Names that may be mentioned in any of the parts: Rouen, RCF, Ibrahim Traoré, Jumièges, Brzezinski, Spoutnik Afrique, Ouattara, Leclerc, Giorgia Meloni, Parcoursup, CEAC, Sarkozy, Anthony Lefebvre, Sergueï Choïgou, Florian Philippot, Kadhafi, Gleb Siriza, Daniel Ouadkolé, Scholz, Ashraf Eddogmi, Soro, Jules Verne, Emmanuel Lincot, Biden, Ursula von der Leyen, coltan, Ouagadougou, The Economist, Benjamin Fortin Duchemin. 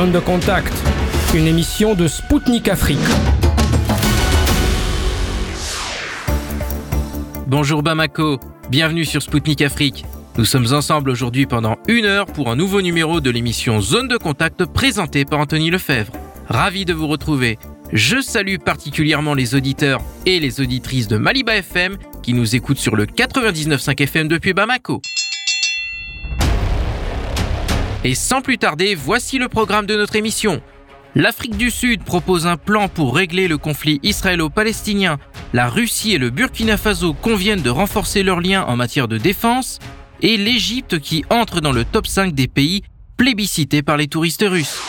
Zone de contact, une émission de Spoutnik Afrique. Bonjour Bamako, bienvenue sur Spoutnik Afrique. Nous sommes ensemble aujourd'hui pendant une heure pour un nouveau numéro de l'émission Zone de contact présentée par Anthony Lefebvre. Ravi de vous retrouver. Je salue particulièrement les auditeurs et les auditrices de Maliba FM qui nous écoutent sur le 99.5 FM depuis Bamako. Et sans plus tarder, voici le programme de notre émission. L'Afrique du Sud propose un plan pour régler le conflit israélo-palestinien. La Russie et le Burkina Faso conviennent de renforcer leurs liens en matière de défense. Et l'Égypte qui entre dans le top 5 des pays plébiscités par les touristes russes.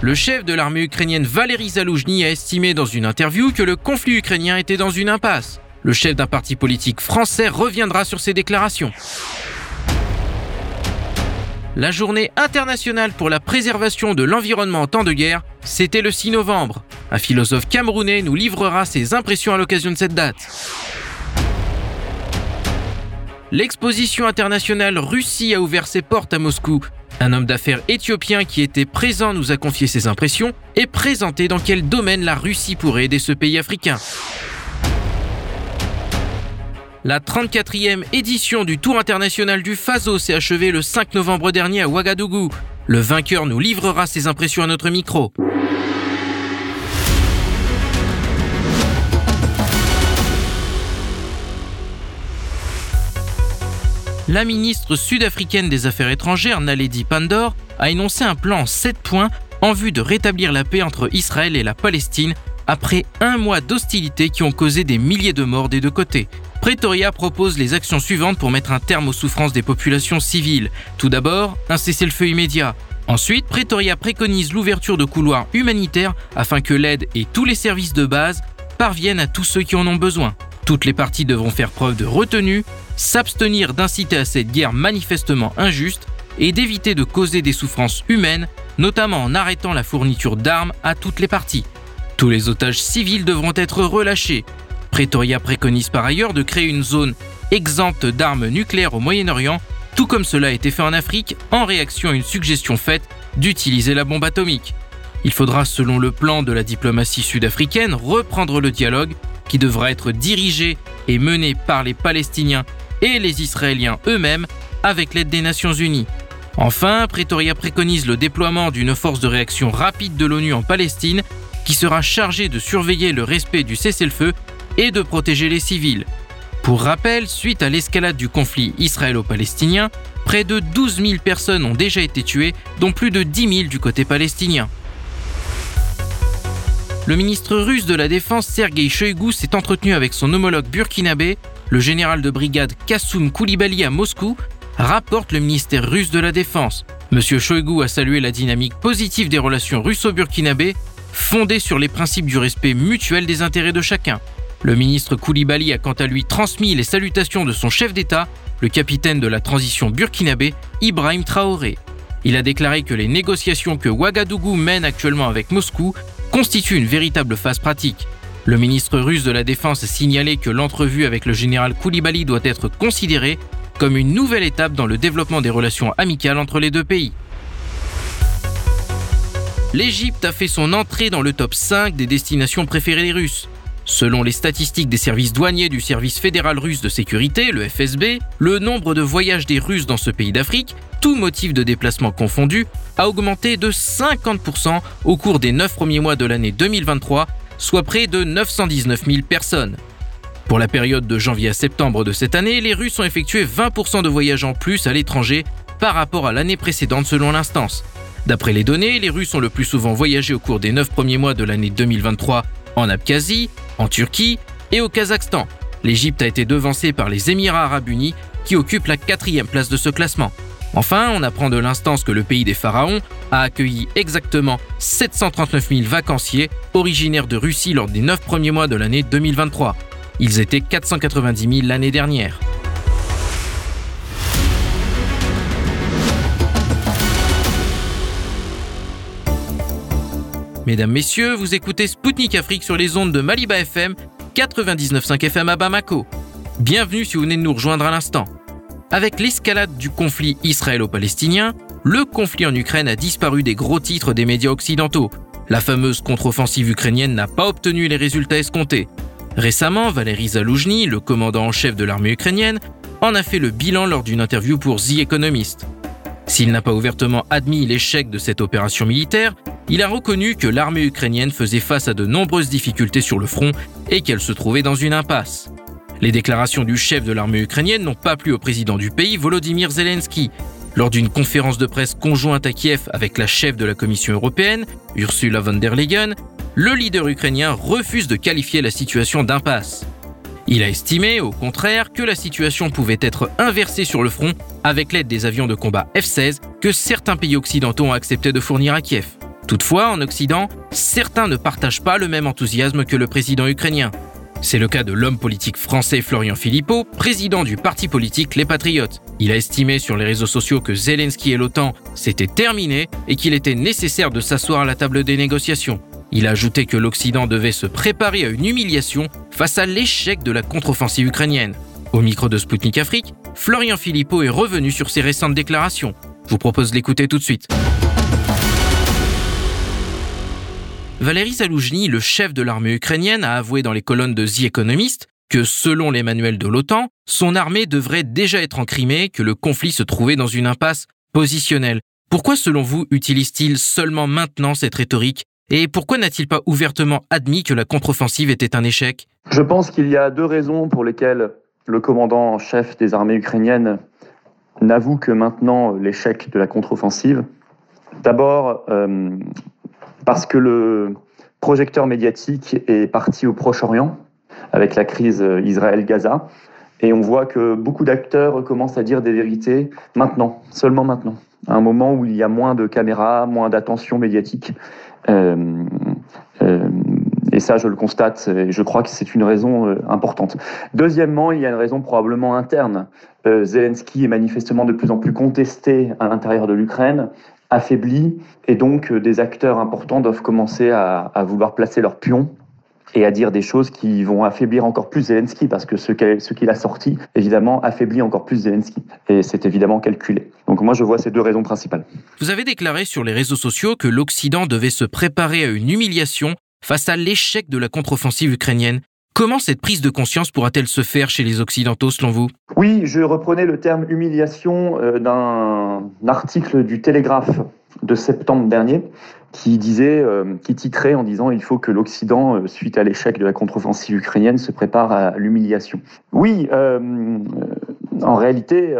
Le chef de l'armée ukrainienne Valéry Zaloujny a estimé dans une interview que le conflit ukrainien était dans une impasse. Le chef d'un parti politique français reviendra sur ses déclarations. La journée internationale pour la préservation de l'environnement en temps de guerre, c'était le 6 novembre. Un philosophe camerounais nous livrera ses impressions à l'occasion de cette date. L'exposition internationale Russie a ouvert ses portes à Moscou. Un homme d'affaires éthiopien qui était présent nous a confié ses impressions et présenté dans quel domaine la Russie pourrait aider ce pays africain. La 34e édition du Tour international du Faso s'est achevée le 5 novembre dernier à Ouagadougou. Le vainqueur nous livrera ses impressions à notre micro. La ministre sud-africaine des Affaires étrangères, Naledi Pandor, a énoncé un plan en 7 points en vue de rétablir la paix entre Israël et la Palestine après un mois d'hostilités qui ont causé des milliers de morts des deux côtés. Pretoria propose les actions suivantes pour mettre un terme aux souffrances des populations civiles. Tout d'abord, un cessez-le-feu immédiat. Ensuite, Pretoria préconise l'ouverture de couloirs humanitaires afin que l'aide et tous les services de base parviennent à tous ceux qui en ont besoin. Toutes les parties devront faire preuve de retenue, s'abstenir d'inciter à cette guerre manifestement injuste et d'éviter de causer des souffrances humaines, notamment en arrêtant la fourniture d'armes à toutes les parties. Tous les otages civils devront être relâchés. Pretoria préconise par ailleurs de créer une zone exempte d'armes nucléaires au Moyen-Orient, tout comme cela a été fait en Afrique, en réaction à une suggestion faite d'utiliser la bombe atomique. Il faudra, selon le plan de la diplomatie sud-africaine, reprendre le dialogue qui devra être dirigé et mené par les Palestiniens et les Israéliens eux-mêmes avec l'aide des Nations Unies. Enfin, Pretoria préconise le déploiement d'une force de réaction rapide de l'ONU en Palestine qui sera chargée de surveiller le respect du cessez-le-feu et de protéger les civils. Pour rappel, suite à l'escalade du conflit israélo-palestinien, près de 12 000 personnes ont déjà été tuées, dont plus de 10 000 du côté palestinien. Le ministre russe de la Défense, Sergueï Choïgou, s'est entretenu avec son homologue burkinabé, le général de brigade Kassoum Koulibaly à Moscou, rapporte le ministère russe de la Défense. M. Choïgou a salué la dynamique positive des relations russo-burkinabé, fondée sur les principes du respect mutuel des intérêts de chacun. Le ministre Koulibaly a quant à lui transmis les salutations de son chef d'État, le capitaine de la transition burkinabé, Ibrahim Traoré. Il a déclaré que les négociations que Ouagadougou mène actuellement avec Moscou constitue une véritable phase pratique. Le ministre russe de la Défense a signalé que l'entrevue avec le général Koulibaly doit être considérée comme une nouvelle étape dans le développement des relations amicales entre les deux pays. L'Égypte a fait son entrée dans le top 5 des destinations préférées des Russes. Selon les statistiques des services douaniers du service fédéral russe de sécurité, le FSB, le nombre de voyages des Russes dans ce pays d'Afrique, tout motif de déplacement confondu, a augmenté de 50% au cours des 9 premiers mois de l'année 2023, soit près de 919 000 personnes. Pour la période de janvier à septembre de cette année, les Russes ont effectué 20% de voyages en plus à l'étranger par rapport à l'année précédente selon l'instance. D'après les données, les Russes ont le plus souvent voyagé au cours des 9 premiers mois de l'année 2023 en Abkhazie, en Turquie et au Kazakhstan. L'Égypte a été devancée par les Émirats arabes unis qui occupent la 4e place de ce classement. Enfin, on apprend de l'instance que le pays des pharaons a accueilli exactement 739 000 vacanciers originaires de Russie lors des 9 premiers mois de l'année 2023. Ils étaient 490 000 l'année dernière. Mesdames, Messieurs, vous écoutez Spoutnik Afrique sur les ondes de Maliba FM, 99.5 FM à Bamako. Bienvenue si vous venez de nous rejoindre à l'instant. Avec l'escalade du conflit israélo-palestinien, le conflit en Ukraine a disparu des gros titres des médias occidentaux. La fameuse contre-offensive ukrainienne n'a pas obtenu les résultats escomptés. Récemment, Valéry Zaloujny, le commandant en chef de l'armée ukrainienne, en a fait le bilan lors d'une interview pour The Economist. S'il n'a pas ouvertement admis l'échec de cette opération militaire, il a reconnu que l'armée ukrainienne faisait face à de nombreuses difficultés sur le front et qu'elle se trouvait dans une impasse. Les déclarations du chef de l'armée ukrainienne n'ont pas plu au président du pays, Volodymyr Zelensky. Lors d'une conférence de presse conjointe à Kiev avec la chef de la Commission européenne, Ursula von der Leyen, le leader ukrainien refuse de qualifier la situation d'impasse. Il a estimé, au contraire, que la situation pouvait être inversée sur le front avec l'aide des avions de combat F-16 que certains pays occidentaux ont accepté de fournir à Kiev. Toutefois, en Occident, certains ne partagent pas le même enthousiasme que le président ukrainien. C'est le cas de l'homme politique français Florian Philippot, président du parti politique Les Patriotes. Il a estimé sur les réseaux sociaux que Zelensky et l'OTAN s'étaient terminés et qu'il était nécessaire de s'asseoir à la table des négociations. Il a ajouté que l'Occident devait se préparer à une humiliation face à l'échec de la contre-offensive ukrainienne. Au micro de Spoutnik Afrique, Florian Philippot est revenu sur ses récentes déclarations. Je vous propose de l'écouter tout de suite. Valéry Zaloujny, le chef de l'armée ukrainienne, a avoué dans les colonnes de The Economist que, selon les manuels de l'OTAN, son armée devrait déjà être en Crimée, que le conflit se trouvait dans une impasse positionnelle. Pourquoi, selon vous, utilise-t-il seulement maintenant cette rhétorique? Et pourquoi n'a-t-il pas ouvertement admis que la contre-offensive était un échec? Je pense qu'il y a deux raisons pour lesquelles le commandant en chef des armées ukrainiennes n'avoue que maintenant l'échec de la contre-offensive. D'abord, parce que le projecteur médiatique est parti au Proche-Orient avec la crise Israël-Gaza. Et on voit que beaucoup d'acteurs commencent à dire des vérités maintenant, seulement maintenant. À un moment où il y a moins de caméras, moins d'attention médiatique. Et ça, je le constate, et je crois que c'est une raison importante. Deuxièmement, il y a une raison probablement interne. Zelensky est manifestement de plus en plus contesté à l'intérieur de l'Ukraine, affaibli, et donc des acteurs importants doivent commencer à vouloir placer leurs pions et à dire des choses qui vont affaiblir encore plus Zelensky, parce que ce qu'il a sorti, évidemment, affaiblit encore plus Zelensky. Et c'est évidemment calculé. Donc moi, je vois ces deux raisons principales. Vous avez déclaré sur les réseaux sociaux que l'Occident devait se préparer à une humiliation face à l'échec de la contre-offensive ukrainienne. Comment cette prise de conscience pourra-t-elle se faire chez les Occidentaux, selon vous? Oui, je reprenais le terme « humiliation » d'un article du Télégraphe de septembre dernier, qui disait, qui titrait en disant « Il faut que l'Occident, suite à l'échec de la contre-offensive ukrainienne, se prépare à l'humiliation ». Oui, en réalité,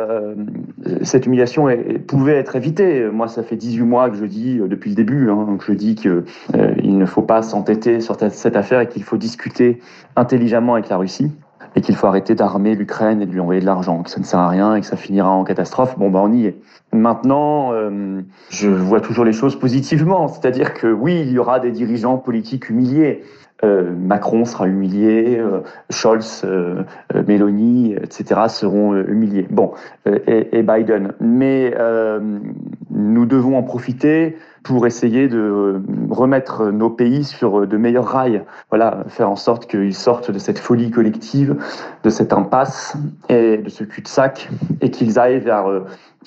cette humiliation pouvait être évitée. Moi, ça fait 18 mois que je dis, depuis le début, que je dis qu'il ne faut pas s'entêter sur cette affaire et qu'il faut discuter intelligemment avec la Russie. Et qu'il faut arrêter d'armer l'Ukraine et de lui envoyer de l'argent, que ça ne sert à rien et que ça finira en catastrophe. Bon, on y est. Maintenant, je vois toujours les choses positivement. C'est-à-dire que oui, il y aura des dirigeants politiques humiliés. Macron sera humilié, Scholz, Meloni, etc. seront humiliés. Bon, et Biden. Mais nous devons en profiter pour essayer de remettre nos pays sur de meilleurs rails. Voilà, faire en sorte qu'ils sortent de cette folie collective, de cette impasse et de ce cul-de-sac, et qu'ils aillent vers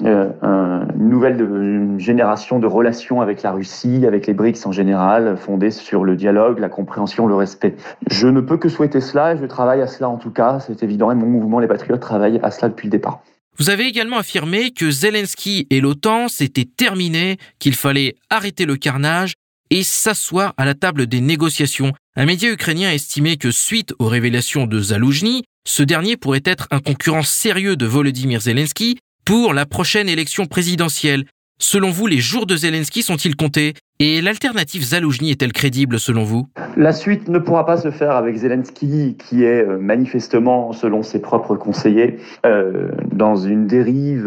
une nouvelle génération de relations avec la Russie, avec les BRICS en général, fondées sur le dialogue, la compréhension, le respect. Je ne peux que souhaiter cela, et je travaille à cela en tout cas, c'est évident, et mon mouvement Les Patriotes travaille à cela depuis le départ. Vous avez également affirmé que Zelensky et l'OTAN s'étaient terminés, qu'il fallait arrêter le carnage et s'asseoir à la table des négociations. Un média ukrainien a estimé que suite aux révélations de Zaloujny, ce dernier pourrait être un concurrent sérieux de Volodymyr Zelensky pour la prochaine élection présidentielle. Selon vous, les jours de Zelensky sont-ils comptés? Et l'alternative Zaloujny est-elle crédible selon vous? La suite ne pourra pas se faire avec Zelensky, qui est manifestement, selon ses propres conseillers, dans une dérive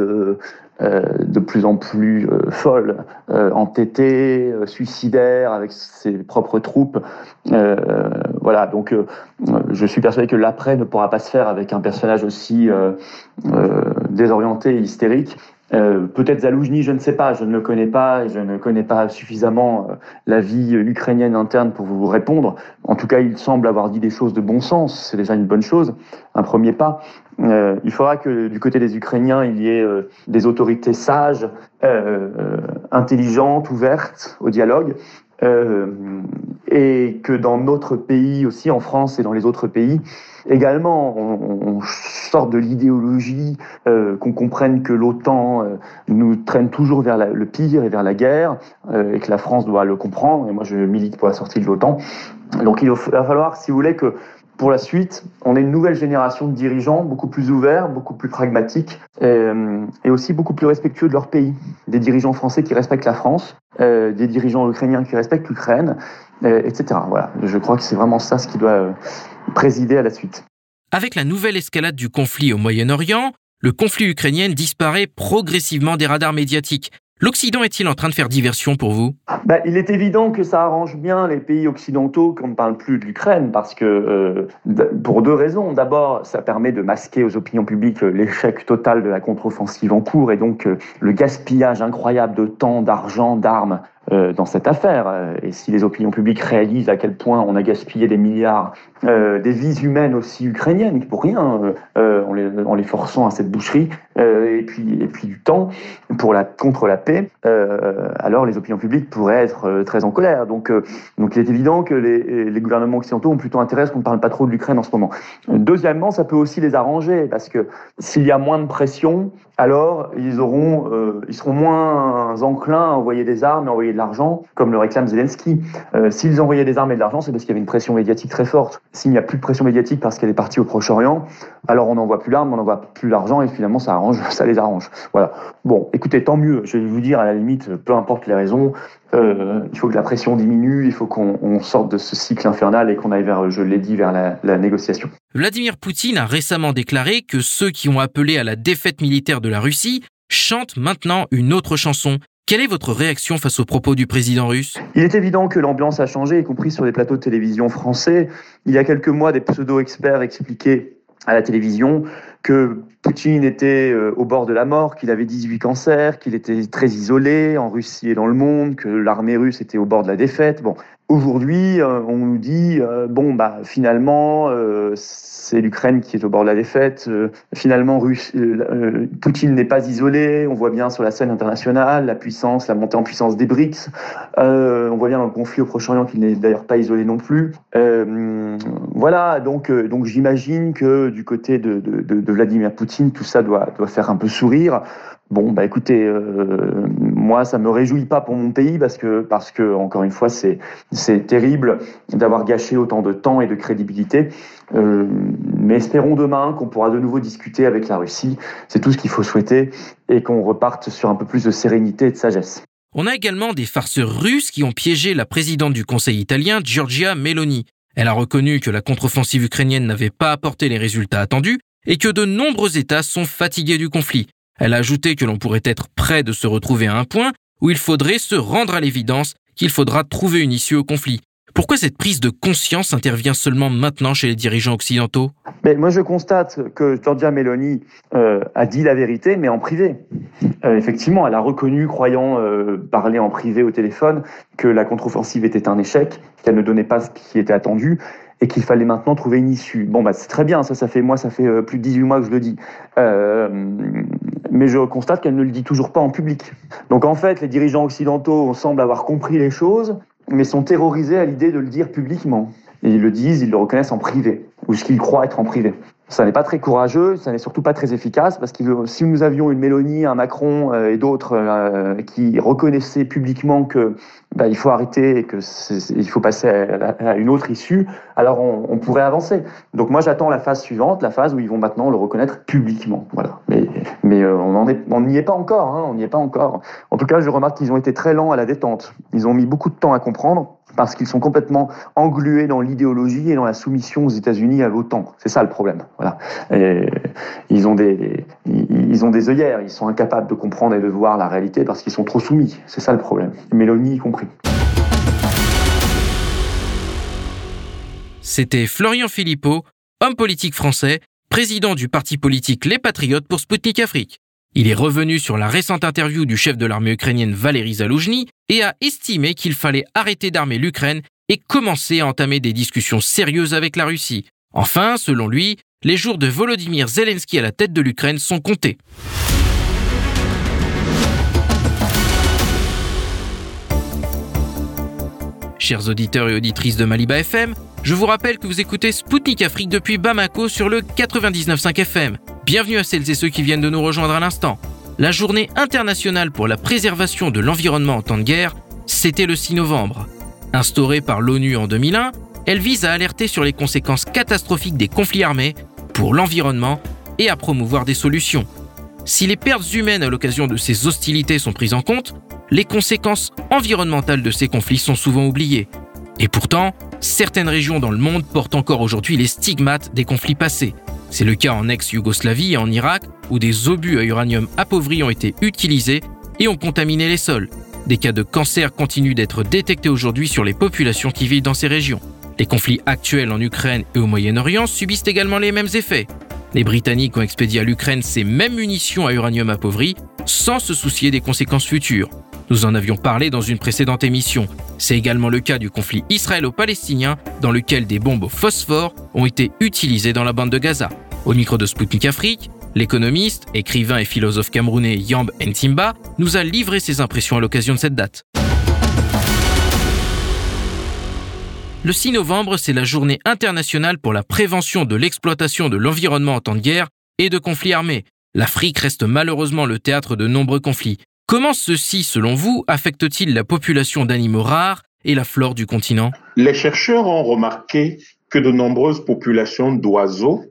de plus en plus folle, entêtée, suicidaire, avec ses propres troupes. Voilà, donc je suis persuadé que l'après ne pourra pas se faire avec un personnage aussi désorienté et hystérique. Peut-être Zaloujny, je ne sais pas, je ne le connais pas, et je ne connais pas suffisamment la vie ukrainienne interne pour vous répondre. En tout cas, il semble avoir dit des choses de bon sens, c'est déjà une bonne chose, un premier pas. Il faudra que du côté des Ukrainiens, il y ait des autorités sages, intelligentes, ouvertes au dialogue, et que dans notre pays aussi, en France et dans les autres pays, également, on sort de l'idéologie, qu'on comprenne que l'OTAN nous traîne toujours vers le pire et vers la guerre, et que la France doit le comprendre, et moi je milite pour la sortie de l'OTAN. Donc il va falloir, si vous voulez, que pour la suite, on ait une nouvelle génération de dirigeants beaucoup plus ouverts, beaucoup plus pragmatiques et aussi beaucoup plus respectueux de leur pays. Des dirigeants français qui respectent la France, des dirigeants ukrainiens qui respectent l'Ukraine, etc. Voilà, je crois que c'est vraiment ça ce qui doit présider à la suite. Avec la nouvelle escalade du conflit au Moyen-Orient, le conflit ukrainien disparaît progressivement des radars médiatiques. L'Occident est-il en train de faire diversion pour vous ? Il est évident que ça arrange bien les pays occidentaux qu'on ne parle plus de l'Ukraine, parce que pour deux raisons. D'abord, ça permet de masquer aux opinions publiques l'échec total de la contre-offensive en cours et donc le gaspillage incroyable de temps, d'argent, d'armes dans cette affaire. Et si les opinions publiques réalisent à quel point on a gaspillé des milliards, des vies humaines aussi ukrainiennes, pour rien, en les forçant à cette boucherie, et puis du temps contre la paix, alors les opinions publiques pourraient être très en colère. Donc il est évident que les gouvernements occidentaux ont plutôt intérêt à ce qu'on ne parle pas trop de l'Ukraine en ce moment. Deuxièmement, ça peut aussi les arranger, parce que s'il y a moins de pression, alors ils seront moins enclins à envoyer des armes et envoyer de l'argent, comme le réclame Zelensky. S'ils envoyaient des armes et de l'argent, c'est parce qu'il y avait une pression médiatique très forte. S'il n'y a plus de pression médiatique parce qu'elle est partie au Proche-Orient, alors on n'envoie plus l'arme, on n'envoie plus l'argent, et finalement ça les arrange. Voilà. Bon, écoutez, tant mieux. Je vais vous dire, à la limite, peu importe les raisons, il faut que la pression diminue, il faut qu'on sorte de ce cycle infernal et qu'on aille vers, je l'ai dit, vers la négociation. Vladimir Poutine a récemment déclaré que ceux qui ont appelé à la défaite militaire de la Russie chantent maintenant une autre chanson. Quelle est votre réaction face aux propos du président russe ? Il est évident que l'ambiance a changé, y compris sur les plateaux de télévision français. Il y a quelques mois, des pseudo-experts expliquaient à la télévision que Poutine était au bord de la mort, qu'il avait 18 cancers, qu'il était très isolé en Russie et dans le monde, que l'armée russe était au bord de la défaite. Bon, aujourd'hui, on nous dit finalement, c'est l'Ukraine qui est au bord de la défaite. Finalement, Poutine n'est pas isolé. On voit bien sur la scène internationale la montée en puissance des BRICS. On voit bien dans le conflit au Proche-Orient qu'il n'est d'ailleurs pas isolé non plus. Voilà. Donc j'imagine que du côté de Vladimir Poutine, tout ça doit faire un peu sourire. Bon, écoutez, moi, ça me réjouit pas pour mon pays parce que encore une fois, c'est terrible d'avoir gâché autant de temps et de crédibilité. Mais espérons demain qu'on pourra de nouveau discuter avec la Russie. C'est tout ce qu'il faut souhaiter et qu'on reparte sur un peu plus de sérénité et de sagesse. On a également des farceurs russes qui ont piégé la présidente du Conseil italien, Giorgia Meloni. Elle a reconnu que la contre-offensive ukrainienne n'avait pas apporté les résultats attendus et que de nombreux États sont fatigués du conflit. Elle a ajouté que l'on pourrait être près de se retrouver à un point où il faudrait se rendre à l'évidence qu'il faudra trouver une issue au conflit. Pourquoi cette prise de conscience intervient seulement maintenant chez les dirigeants occidentaux ? Moi, je constate que Giorgia Meloni a dit la vérité, mais en privé. Effectivement, elle a reconnu, croyant parler en privé au téléphone, que la contre-offensive était un échec, qu'elle ne donnait pas ce qui était attendu, et qu'il fallait maintenant trouver une issue. C'est très bien, ça fait plus de 18 mois que je le dis. Mais je constate qu'elle ne le dit toujours pas en public. Donc en fait, les dirigeants occidentaux semblent avoir compris les choses, mais sont terrorisés à l'idée de le dire publiquement. Et ils le disent, ils le reconnaissent en privé, ou ce qu'ils croient être en privé. Ça n'est pas très courageux, ça n'est surtout pas très efficace, parce que si nous avions une Mélanie, un Macron et d'autres qui reconnaissaient publiquement que il faut arrêter et qu'il faut passer à une autre issue, alors on pourrait avancer. Donc moi j'attends la phase suivante, la phase où ils vont maintenant le reconnaître publiquement. Voilà. Mais on n'y est pas encore, hein, on n'y est pas encore. En tout cas, je remarque qu'ils ont été très lents à la détente. Ils ont mis beaucoup de temps à comprendre, parce qu'ils sont complètement englués dans l'idéologie et dans la soumission aux États-Unis et à l'OTAN. C'est ça le problème. Voilà. Et ils ont des œillères, ils sont incapables de comprendre et de voir la réalité parce qu'ils sont trop soumis. C'est ça le problème. Mélanie y compris. C'était Florian Philippot, homme politique français, président du parti politique Les Patriotes pour Spoutnik Afrique. Il est revenu sur la récente interview du chef de l'armée ukrainienne Valéry Zaloujny et a estimé qu'il fallait arrêter d'armer l'Ukraine et commencer à entamer des discussions sérieuses avec la Russie. Enfin, selon lui, les jours de Volodymyr Zelensky à la tête de l'Ukraine sont comptés. Chers auditeurs et auditrices de Maliba FM, je vous rappelle que vous écoutez Spoutnik Afrique depuis Bamako sur le 99.5 FM. Bienvenue à celles et ceux qui viennent de nous rejoindre à l'instant. La journée internationale pour la préservation de l'environnement en temps de guerre, c'était le 6 novembre. Instaurée par l'ONU en 2001, elle vise à alerter sur les conséquences catastrophiques des conflits armés pour l'environnement et à promouvoir des solutions. Si les pertes humaines à l'occasion de ces hostilités sont prises en compte, les conséquences environnementales de ces conflits sont souvent oubliées. Et pourtant, certaines régions dans le monde portent encore aujourd'hui les stigmates des conflits passés. C'est le cas en ex-Yougoslavie et en Irak, où des obus à uranium appauvri ont été utilisés et ont contaminé les sols. Des cas de cancer continuent d'être détectés aujourd'hui sur les populations qui vivent dans ces régions. Les conflits actuels en Ukraine et au Moyen-Orient subissent également les mêmes effets. Les Britanniques ont expédié à l'Ukraine ces mêmes munitions à uranium appauvri sans se soucier des conséquences futures. Nous en avions parlé dans une précédente émission. C'est également le cas du conflit israélo-palestinien dans lequel des bombes au phosphore ont été utilisées dans la bande de Gaza. Au micro de Spoutnik Afrique, l'économiste, écrivain et philosophe camerounais Yamb Ntimba nous a livré ses impressions à l'occasion de cette date. Le 6 novembre, c'est la journée internationale pour la prévention de l'exploitation de l'environnement en temps de guerre et de conflits armés. L'Afrique reste malheureusement le théâtre de nombreux conflits. Comment ceux-ci, selon vous, affectent-ils la population d'animaux rares et la flore du continent ? Les chercheurs ont remarqué que de nombreuses populations d'oiseaux,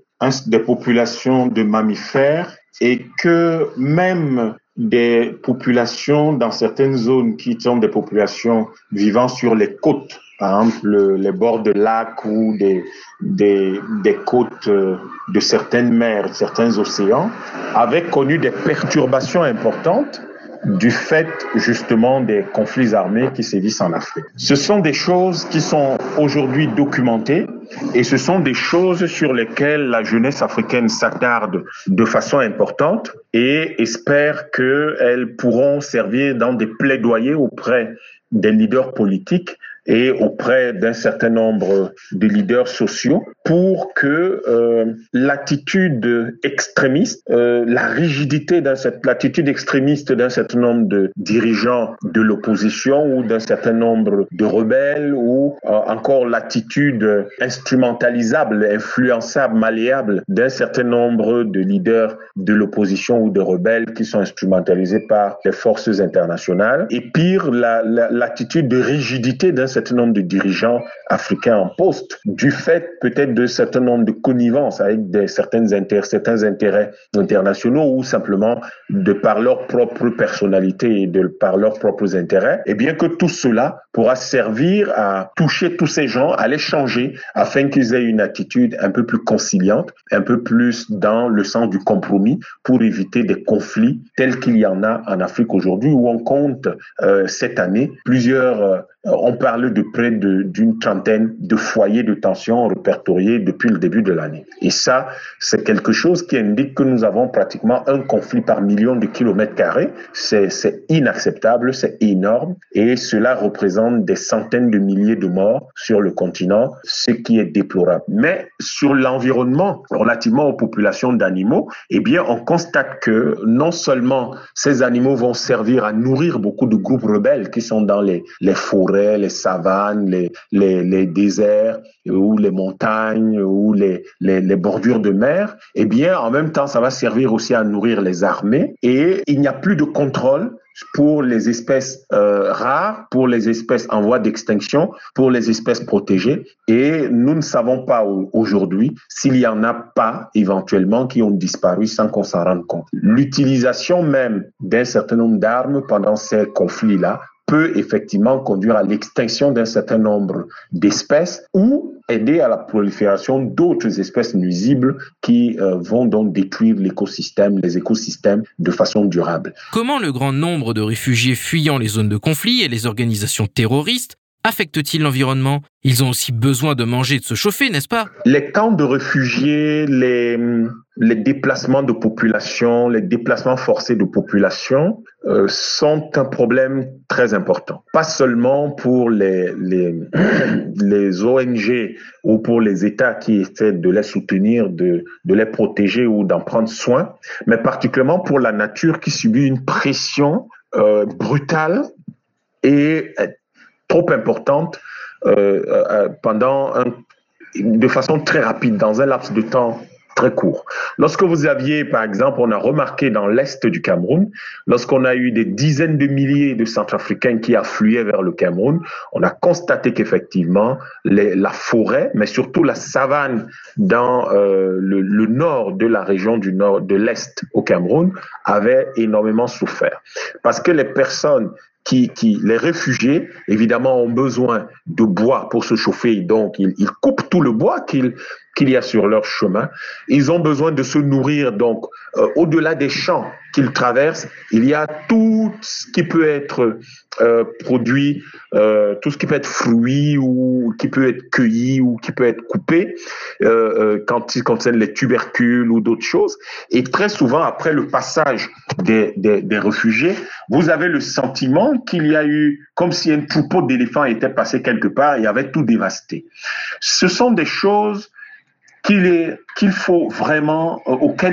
des populations de mammifères et que même des populations dans certaines zones qui sont des populations vivant sur les côtes, par exemple les bords de lacs ou des côtes de certaines mers, certains océans, avaient connu des perturbations importantes du fait justement des conflits armés qui sévissent en Afrique. Ce sont des choses qui sont aujourd'hui documentées et ce sont des choses sur lesquelles la jeunesse africaine s'attarde de façon importante et espère qu'elles pourront servir dans des plaidoyers auprès des leaders politiques et auprès d'un certain nombre de leaders sociaux pour que l'attitude extrémiste, la rigidité dans l'attitude extrémiste d'un certain nombre de dirigeants de l'opposition ou d'un certain nombre de rebelles ou encore l'attitude instrumentalisable, influençable, malléable d'un certain nombre de leaders de l'opposition ou de rebelles qui sont instrumentalisés par les forces internationales et pire, l'attitude de rigidité d'un certain nombre de dirigeants africains en poste, du fait peut-être de certain nombre de connivences avec certains intérêts internationaux ou simplement de par leur propre personnalité et de par leurs propres intérêts, et bien que tout cela pourra servir à toucher tous ces gens, à les changer afin qu'ils aient une attitude un peu plus conciliante, un peu plus dans le sens du compromis pour éviter des conflits tels qu'il y en a en Afrique aujourd'hui où on compte cette année plusieurs on parle de près d'une trentaine de foyers de tension répertoriés depuis le début de l'année. Et ça, c'est quelque chose qui indique que nous avons pratiquement un conflit par million de kilomètres carrés. C'est inacceptable, c'est énorme. Et cela représente des centaines de milliers de morts sur le continent, ce qui est déplorable. Mais sur l'environnement, relativement aux populations d'animaux, eh bien, on constate que non seulement ces animaux vont servir à nourrir beaucoup de groupes rebelles qui sont dans les forêts, les savanes, les déserts ou les montagnes ou les bordures de mer, eh bien, en même temps, ça va servir aussi à nourrir les armées et il n'y a plus de contrôle pour les espèces rares, pour les espèces en voie d'extinction, pour les espèces protégées. Et nous ne savons pas aujourd'hui s'il n'y en a pas éventuellement qui ont disparu sans qu'on s'en rende compte. L'utilisation même d'un certain nombre d'armes pendant ces conflits-là peut effectivement conduire à l'extinction d'un certain nombre d'espèces ou aider à la prolifération d'autres espèces nuisibles qui vont donc détruire les écosystèmes de façon durable. Comment le grand nombre de réfugiés fuyant les zones de conflit et les organisations terroristes affectent-ils l'environnement? Ils ont aussi besoin de manger et de se chauffer, n'est-ce pas? Les camps de réfugiés, les déplacements de population, les déplacements forcés de population sont un problème très important. Pas seulement pour les ONG ou pour les États qui essaient de les soutenir, de les protéger ou d'en prendre soin, mais particulièrement pour la nature qui subit une pression brutale et trop importante de façon très rapide, dans un laps de temps très court. Lorsque vous aviez, par exemple, on a remarqué dans l'est du Cameroun, lorsqu'on a eu des dizaines de milliers de Centrafricains qui affluaient vers le Cameroun, on a constaté qu'effectivement, la forêt, mais surtout la savane dans le nord de la région du nord de l'est au Cameroun, avait énormément souffert. Parce que les personnes les réfugiés, évidemment, ont besoin de bois pour se chauffer. Donc, ils coupent tout le bois qu'il y a sur leur chemin. Ils ont besoin de se nourrir. Donc, au-delà des champs qu'ils traversent, il y a tout ce qui peut être produit, tout ce qui peut être fruit ou qui peut être cueilli ou qui peut être coupé quand il concerne les tubercules ou d'autres choses. Et très souvent, après le passage des réfugiés, vous avez le sentiment qu'il y a eu, comme si un troupeau d'éléphants était passé quelque part et avait tout dévasté. Ce sont des choses auxquels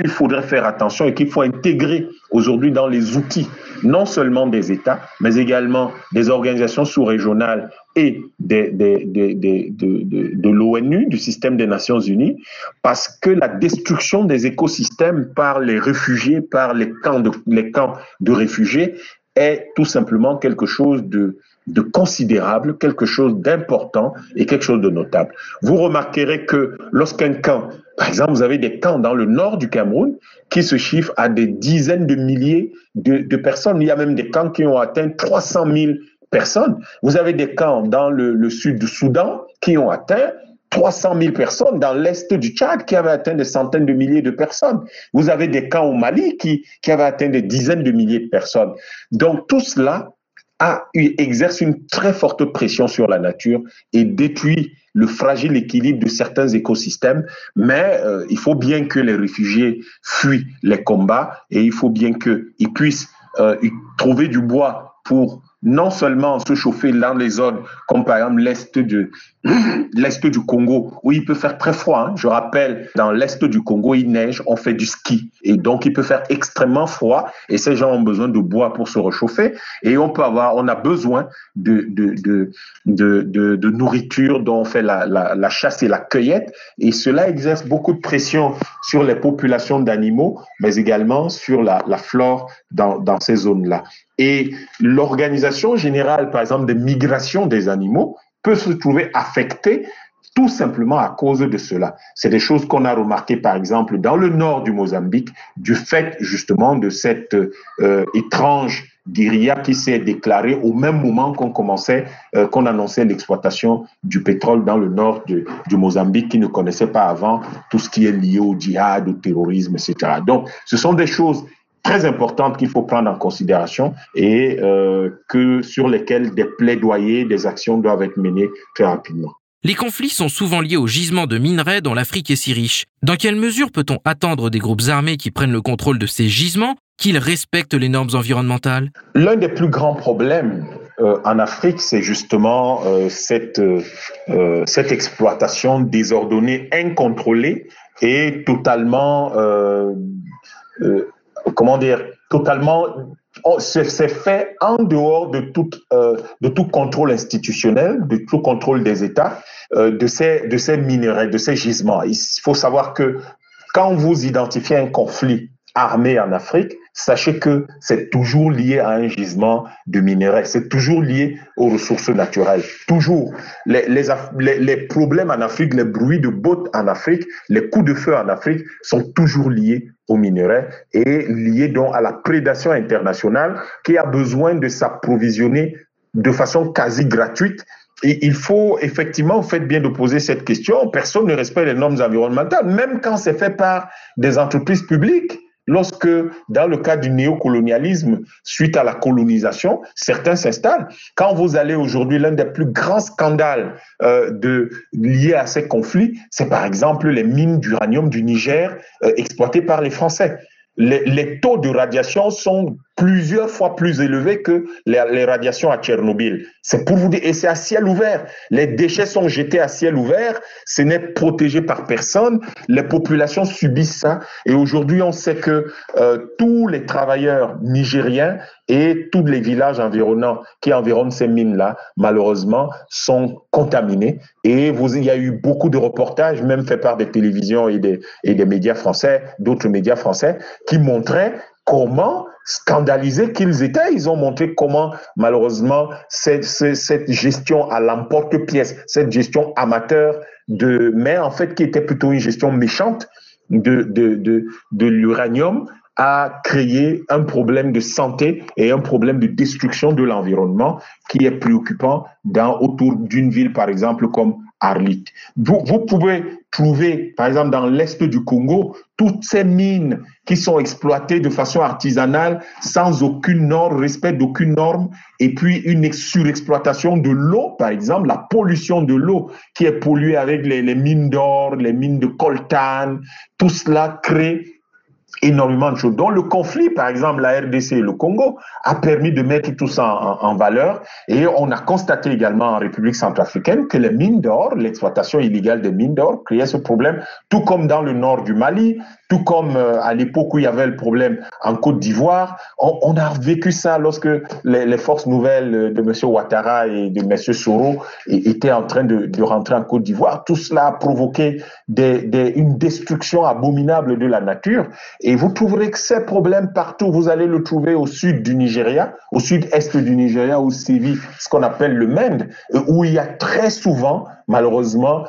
il faudrait faire attention et qu'il faut intégrer aujourd'hui dans les outils, non seulement des États, mais également des organisations sous-régionales et de l'ONU, du système des Nations Unies, parce que la destruction des écosystèmes par les réfugiés, par les camps de réfugiés, est tout simplement quelque chose de considérable, quelque chose d'important et quelque chose de notable. Vous remarquerez que lorsqu'un camp, par exemple, vous avez des camps dans le nord du Cameroun qui se chiffrent à des dizaines de milliers de personnes. Il y a même des camps qui ont atteint 300 000 personnes. Vous avez des camps dans le sud du Soudan qui ont atteint 300 000 personnes, dans l'est du Tchad qui avait atteint des centaines de milliers de personnes. Vous avez des camps au Mali qui avaient atteint des dizaines de milliers de personnes. Donc tout cela exerce une très forte pression sur la nature et détruit le fragile équilibre de certains écosystèmes. Mais il faut bien que les réfugiés fuient les combats et il faut bien qu'ils puissent trouver du bois pour non seulement se chauffer dans les zones comme par exemple l'est du Congo, où il peut faire très froid. Je rappelle, dans l'est du Congo, il neige, on fait du ski. Et donc, il peut faire extrêmement froid. Et ces gens ont besoin de bois pour se réchauffer. Et on a besoin de nourriture dont on fait la chasse et la cueillette. Et cela exerce beaucoup de pression sur les populations d'animaux, mais également sur la flore dans ces zones-là. Et l'organisation générale, par exemple, des migrations des animaux peut se trouver affectée tout simplement à cause de cela. C'est des choses qu'on a remarquées, par exemple, dans le nord du Mozambique, du fait justement de cette étrange guérilla qui s'est déclarée au même moment qu'on annonçait l'exploitation du pétrole dans le nord du Mozambique, qui ne connaissait pas avant tout ce qui est lié au djihad, au terrorisme, etc. Donc, ce sont des choses très importantes qu'il faut prendre en considération et sur lesquelles des plaidoyers, des actions doivent être menées très rapidement. Les conflits sont souvent liés aux gisements de minerais dont l'Afrique est si riche. Dans quelle mesure peut-on attendre des groupes armés qui prennent le contrôle de ces gisements, qu'ils respectent les normes environnementales? L'un des plus grands problèmes en Afrique, c'est justement cette exploitation désordonnée, incontrôlée et totalement, c'est fait en dehors de tout contrôle institutionnel, de tout contrôle des États, de ces minerais, de ces gisements. Il faut savoir que quand vous identifiez un conflit armé en Afrique, sachez que c'est toujours lié à un gisement de minerais, c'est toujours lié aux ressources naturelles. Toujours. Les problèmes en Afrique, les bruits de bottes en Afrique, les coups de feu en Afrique sont toujours liés aux minerais et liés donc à la prédation internationale qui a besoin de s'approvisionner de façon quasi gratuite. Et il faut effectivement, vous faites bien de poser cette question, personne ne respecte les normes environnementales, même quand c'est fait par des entreprises publiques. Lorsque, dans le cas du néocolonialisme, suite à la colonisation, certains s'installent. Quand vous allez aujourd'hui, l'un des plus grands scandales liés à ces conflits, c'est par exemple les mines d'uranium du Niger exploitées par les Français. Les taux de radiation sont plusieurs fois plus élevés que les radiations à Tchernobyl. C'est pour vous dire, et c'est à ciel ouvert. Les déchets sont jetés à ciel ouvert, ce n'est protégé par personne, les populations subissent ça. Et aujourd'hui, on sait que tous les travailleurs nigériens et tous les villages environnants qui environnent ces mines-là, malheureusement, sont contaminés. Et il y a eu beaucoup de reportages, même faits par des télévisions et des médias français, d'autres médias français, qui montraient comment scandalisés qu'ils étaient. Ils ont montré comment, malheureusement, cette gestion à l'emporte-pièce, cette gestion amateur, mais en fait qui était plutôt une gestion méchante de l'uranium, a créé un problème de santé et un problème de destruction de l'environnement qui est préoccupant autour d'une ville, par exemple, comme Arlit. Vous pouvez trouver, par exemple, dans l'est du Congo, toutes ces mines qui sont exploitées de façon artisanale, sans aucune norme, respect d'aucune norme, et puis une surexploitation de l'eau, par exemple, la pollution de l'eau qui est polluée avec les mines d'or, les mines de coltan, tout cela crée énormément de choses. Donc le conflit, par exemple, la RDC et le Congo, a permis de mettre tout ça en valeur, et on a constaté également en République centrafricaine que les mines d'or, l'exploitation illégale des mines d'or créait ce problème, tout comme dans le nord du Mali, tout comme à l'époque où il y avait le problème en Côte d'Ivoire. On a vécu ça lorsque les forces nouvelles de M. Ouattara et de M. Soro étaient en train de rentrer en Côte d'Ivoire. Tout cela a provoqué une destruction abominable de la nature. Et vous trouverez que ces problèmes partout, vous allez le trouver au sud du Nigeria, au sud-est du Nigeria, où sévit ce qu'on appelle le MEND, où il y a très souvent, malheureusement,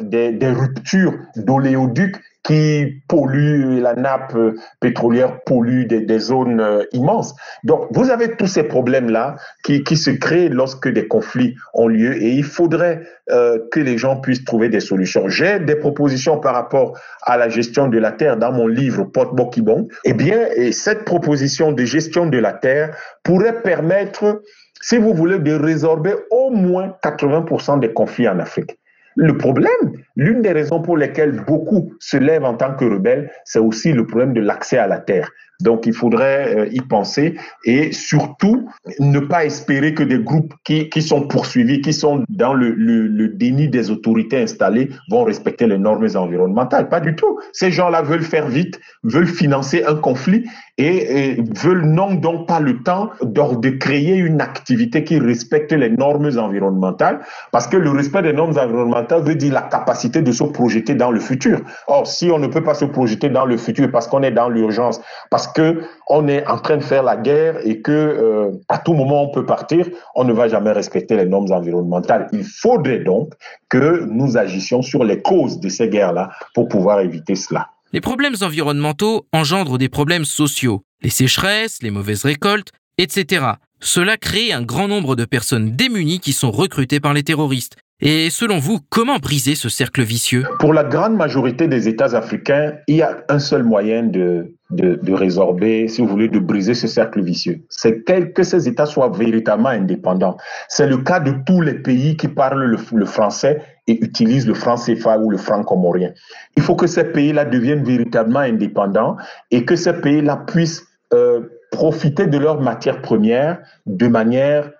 des ruptures d'oléoducs qui polluent la nappe pétrolière, polluent des zones immenses. Donc, vous avez tous ces problèmes-là qui se créent lorsque des conflits ont lieu, et il faudrait que les gens puissent trouver des solutions. J'ai des propositions par rapport à la gestion de la terre dans mon livre « Porte-Bo Kibon ». Eh bien, et cette proposition de gestion de la terre pourrait permettre, si vous voulez, de résorber au moins 80% des conflits en Afrique. Le problème, l'une des raisons pour lesquelles beaucoup se lèvent en tant que rebelles, c'est aussi le problème de l'accès à la terre. Donc, il faudrait y penser, et surtout ne pas espérer que des groupes qui sont poursuivis, qui sont dans le déni des autorités installées, vont respecter les normes environnementales. Pas du tout. Ces gens-là veulent faire vite, veulent financer un conflit et veulent donc pas le temps de créer une activité qui respecte les normes environnementales, parce que le respect des normes environnementales veut dire la capacité de se projeter dans le futur. Or, si on ne peut pas se projeter dans le futur parce qu'on est dans l'urgence, parce qu'on est en train de faire la guerre et que à tout moment on peut partir, on ne va jamais respecter les normes environnementales. Il faudrait donc que nous agissions sur les causes de ces guerres-là pour pouvoir éviter cela. Les problèmes environnementaux engendrent des problèmes sociaux, les sécheresses, les mauvaises récoltes, etc. Cela crée un grand nombre de personnes démunies qui sont recrutées par les terroristes. Et selon vous, comment briser ce cercle vicieux? Pour la grande majorité des États africains, il y a un seul moyen de résorber, si vous voulez, de briser ce cercle vicieux. C'est que ces États soient véritablement indépendants. C'est le cas de tous les pays qui parlent le français et utilisent le franc CFA ou le franc comorien. Il faut que ces pays-là deviennent véritablement indépendants et que ces pays-là puissent profiter de leurs matières premières de manière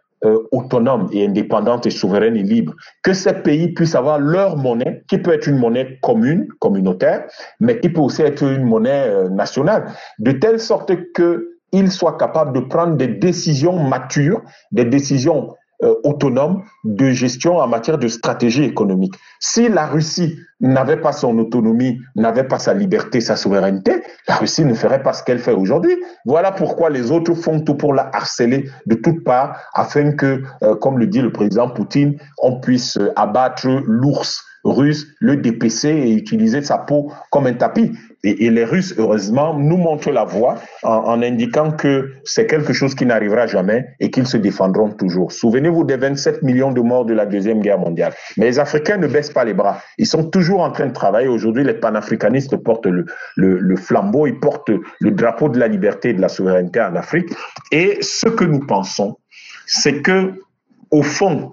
autonome et indépendante et souveraine et libre, que ces pays puissent avoir leur monnaie, qui peut être une monnaie commune, communautaire, mais qui peut aussi être une monnaie nationale, de telle sorte qu'ils soient capables de prendre des décisions matures, des décisions autonome de gestion en matière de stratégie économique. Si la Russie n'avait pas son autonomie, n'avait pas sa liberté, sa souveraineté, la Russie ne ferait pas ce qu'elle fait aujourd'hui. Voilà pourquoi les autres font tout pour la harceler de toutes parts afin que, comme le dit le président Poutine, on puisse abattre l'ours russe, le DPC, et utiliser sa peau comme un tapis. Et les Russes, heureusement, nous montrent la voie en indiquant que c'est quelque chose qui n'arrivera jamais et qu'ils se défendront toujours. Souvenez-vous des 27 millions de morts de la Deuxième Guerre mondiale. Mais les Africains ne baissent pas les bras. Ils sont toujours en train de travailler. Aujourd'hui, les panafricanistes portent le flambeau, ils portent le drapeau de la liberté et de la souveraineté en Afrique. Et ce que nous pensons, c'est que, au fond,